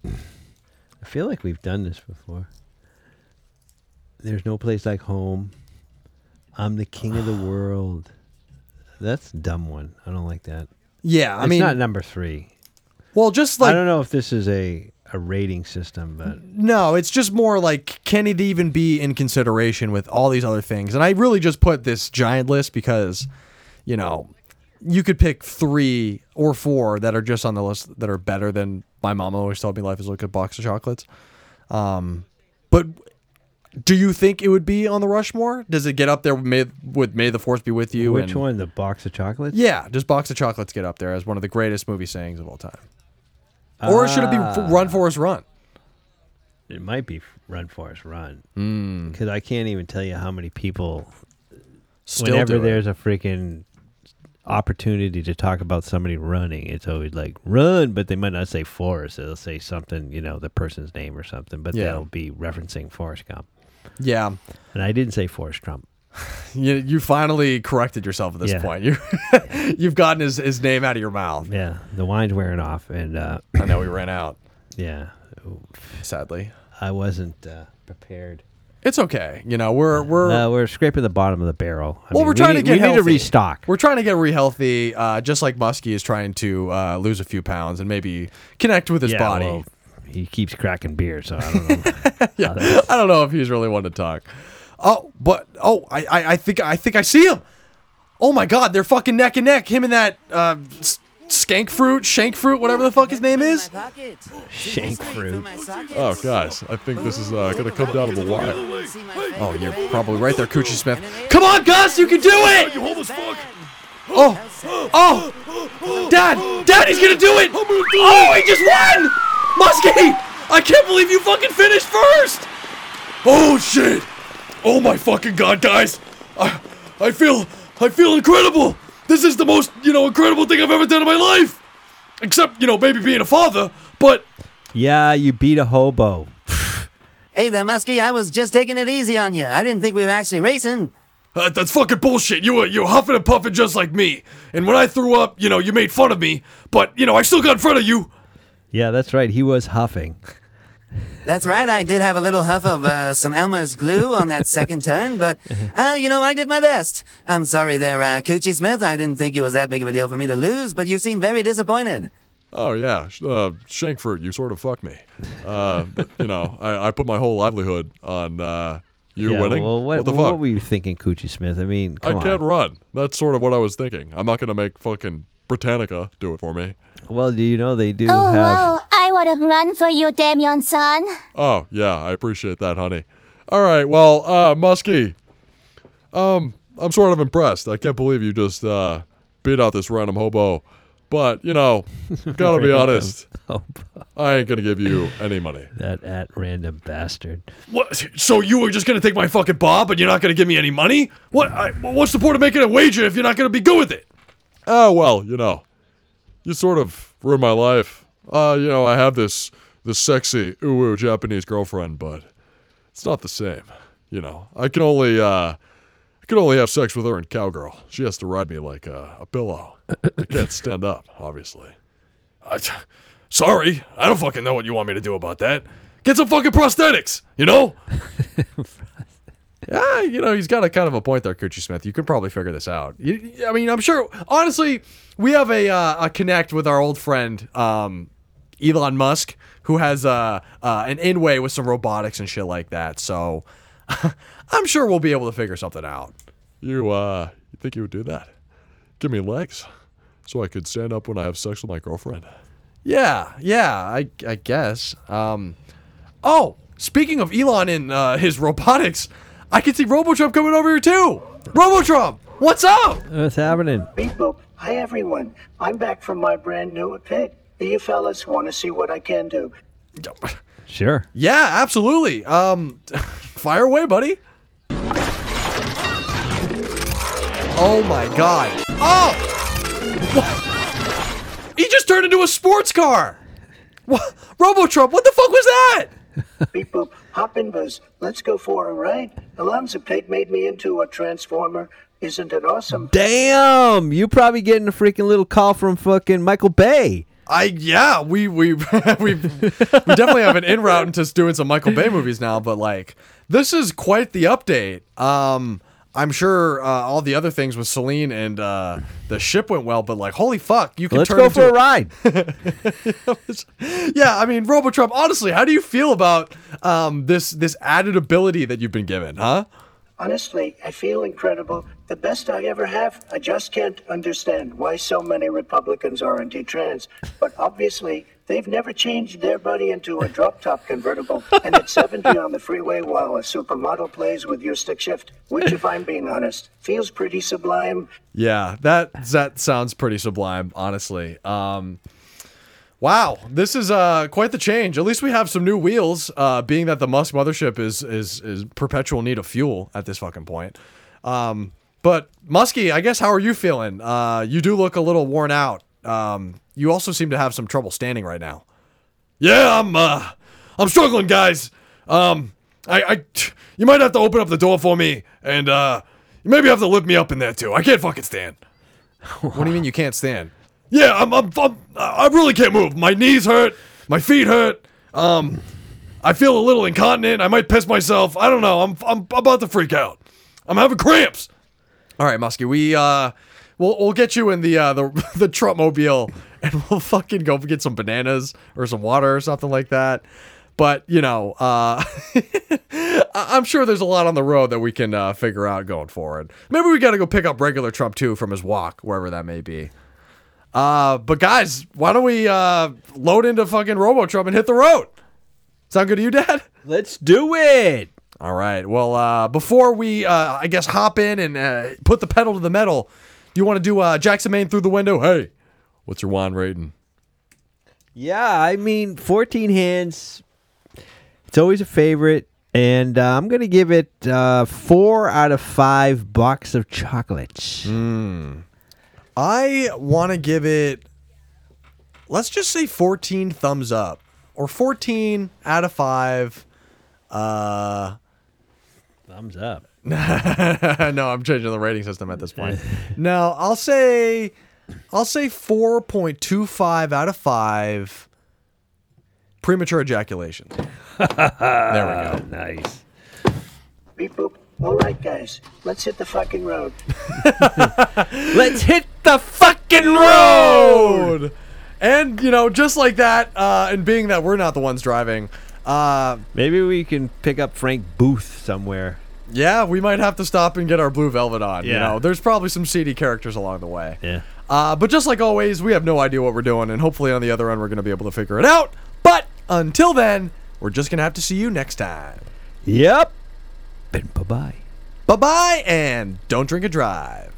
I feel like we've done this before. There's no place like home. I'm the king of the world. That's a dumb one. I don't like that. Yeah, I it's mean... It's not number three. Well, just like... I don't know if this is a... a rating system, but no, it's just more like, can it even be in consideration with all these other things? And I really just put this giant list because, you know, you could pick three or four that are just on the list that are better than my mama always told me life is like a box of chocolates. Um, but do you think it would be on the Rushmore? Does it get up there with May, with May the Force Be With You? Which and, one? The box of chocolates? Yeah. Does box of chocolates get up there as one of the greatest movie sayings of all time? Or should it be Run, Forrest, Run? It might be Run, Forrest, Run. Because mm. I can't even tell you how many people, Still whenever there's a freaking opportunity to talk about somebody running, it's always like, run, but they might not say Forrest. They'll say something, you know, the person's name or something, but yeah. they'll be referencing Forrest Gump. Yeah. And I didn't say Forrest Trump. You you finally corrected yourself at this yeah. point. You you've gotten his, his name out of your mouth. Yeah, the wine's wearing off, and uh, I know we ran out. Yeah, sadly, I wasn't uh, prepared. It's okay. You know, we're we're uh, we're scraping the bottom of the barrel. I well, mean, we're trying we need, to get we healthy. need to restock. We're trying to get re-healthy, uh, just like Muskie is trying to uh, lose a few pounds and maybe connect with his yeah, body. Well, he keeps cracking beer, so I don't know. yeah, was... I don't know if he's really one to talk. Oh, but oh, I, I, I think I think I see him. Oh my God, they're fucking neck and neck. Him and that uh, skank fruit, shank fruit, whatever the fuck his name is. Shank fruit. Oh guys, I think this is uh, gonna come down to the wire. Oh, you're probably right there, Coochie Smith. Come on, Gus, you can do it. Oh, oh, Dad, Dad, he's gonna do it. Oh, he just won. Muskie, I can't believe you fucking finished first. Oh shit. Oh my fucking God, guys! I, I feel, I feel incredible. This is the most, you know, incredible thing I've ever done in my life, except, you know, maybe being a father. But yeah, you beat a hobo. Hey there, Muskie. I was just taking it easy on you. I didn't think we were actually racing. Uh, that's fucking bullshit. You were, you were huffing and puffing just like me. And when I threw up, you know, you made fun of me. But you know, I still got in front of you. Yeah, that's right. He was huffing. That's right. I did have a little huff of uh, some Elmer's glue on that second turn, but, uh, you know, I did my best. I'm sorry there, uh, Coochie Smith. I didn't think it was that big of a deal for me to lose, but you seem very disappointed. Oh, yeah. Uh, Shankford, you sort of fucked me. Uh, but, you know, I, I put my whole livelihood on... Uh, You're yeah, winning? Well, what, what the fuck? What were you thinking, Coochie Smith? I mean, come I on. can't run. That's sort of what I was thinking. I'm not going to make fucking Britannica do it for me. Well, do you know they do oh, have... Oh, wow. I would have run for you, Damian-san. Oh, yeah. I appreciate that, honey. All right. Well, uh, Muskie, um, I'm sort of impressed. I can't believe you just uh, beat out this random hobo. But, you know, gotta be honest, I ain't gonna give you any money. That at-random bastard. What? So you were just gonna take my fucking bob and you're not gonna give me any money? What? I, what's the point of making a wager if you're not gonna be good with it? Oh, well, you know, you sort of ruined my life. Uh, you know, I have this, this sexy, uwu Japanese girlfriend, but it's not the same. You know, I can only, uh... I can only have sex with her in Cowgirl. She has to ride me like a, a pillow. I can't stand up, obviously. I, sorry, I don't fucking know what you want me to do about that. Get some fucking prosthetics, you know? ah, you know, he's got a kind of a point there, Coochie Smith. You could probably figure this out. You, I mean, I'm sure, honestly, we have a, uh, a connect with our old friend, um, Elon Musk, who has uh, uh, an in-way with some robotics and shit like that, so... I'm sure we'll be able to figure something out. You, uh, you think you would do that? Give me legs so I could stand up when I have sex with my girlfriend. Yeah, yeah, I, I guess. Um, oh, speaking of Elon and uh, his robotics, I can see Robotrump coming over here too. Robotrump, what's up? What's happening? Beep boop. Hi, everyone. I'm back from my brand new pig. Do you fellas want to see what I can do? Sure. Yeah, absolutely. Um, fire away, buddy. Oh, my God. Oh! What? He just turned into a sports car. What? Robotrump, what the fuck was that? Beep boop, hop in, Buzz. Let's go for a ride. Alonzo Pig made me into a transformer. Isn't it awesome? Damn, you probably getting a freaking little call from fucking Michael Bay. I yeah we we we we definitely have an in route into doing some Michael Bay movies now, but like this is quite the update. Um, I'm sure uh, all the other things with Celine and uh, the ship went well, but like holy fuck, you can Let's turn go into for a ride. Yeah, I mean Robotrump. Honestly, how do you feel about um, this this added ability that you've been given, huh? Honestly, I feel incredible. The best I ever have. I just can't understand why so many Republicans are anti-trans. But obviously, they've never changed their buddy into a drop-top convertible and at seventy on the freeway while a supermodel plays with your stick shift, which, if I'm being honest, feels pretty sublime. Yeah, that that sounds pretty sublime, honestly. Um... Wow, this is uh, quite the change. At least we have some new wheels, uh, being that the Musk mothership is is is perpetual need of fuel at this fucking point. Um, but, Muskie, I guess, how are you feeling? Uh, you do look a little worn out. Um, you also seem to have some trouble standing right now. Yeah, I'm uh, I'm struggling, guys. Um, I, I, you might have to open up the door for me, and uh, you maybe have to lift me up in there, too. I can't fucking stand. What do you mean you can't stand? Yeah, I'm, I'm, I'm, I really can't move. My knees hurt. My feet hurt. Um, I feel a little incontinent. I might piss myself. I don't know. I'm, I'm about to freak out. I'm having cramps. All right, Muskie, we, uh, we'll, we'll get you in the, uh, the, the Trumpmobile and we'll fucking go get some bananas or some water or something like that. But, you know, uh, I'm sure there's a lot on the road that we can, uh, figure out going forward. Maybe we got to go pick up regular Trump too from his walk, wherever that may be. Uh, but guys, why don't we, uh, load into fucking Robotrump and hit the road? Sound good to you, Dad? Let's do it. All right. Well, uh, before we, uh, I guess hop in and, uh, put the pedal to the metal, do you want to do, uh, Jackson Maine through the window? Hey, what's your wine rating? Yeah. I mean, fourteen hands. It's always a favorite. And, uh, I'm going to give it, uh, four out of five box of chocolates. Hmm. I want to give it, let's just say fourteen thumbs up, or fourteen out of five. Uh, thumbs up. No, I'm changing the rating system at this point. No, I'll say, I'll say four point two five out of five premature ejaculation. There we go. Nice. Beep boop. All right, guys, let's hit the fucking road. Let's hit the fucking road. And, you know, just like that, uh, and being that we're not the ones driving. Uh, Maybe we can pick up Frank Booth somewhere. Yeah, we might have to stop and get our Blue Velvet on. Yeah. You know, there's probably some seedy characters along the way. Yeah. Uh, but just like always, we have no idea what we're doing, and hopefully on the other end we're going to be able to figure it out. But until then, we're just going to have to see you next time. Yep. And bye-bye. Bye-bye, and don't drink and drive.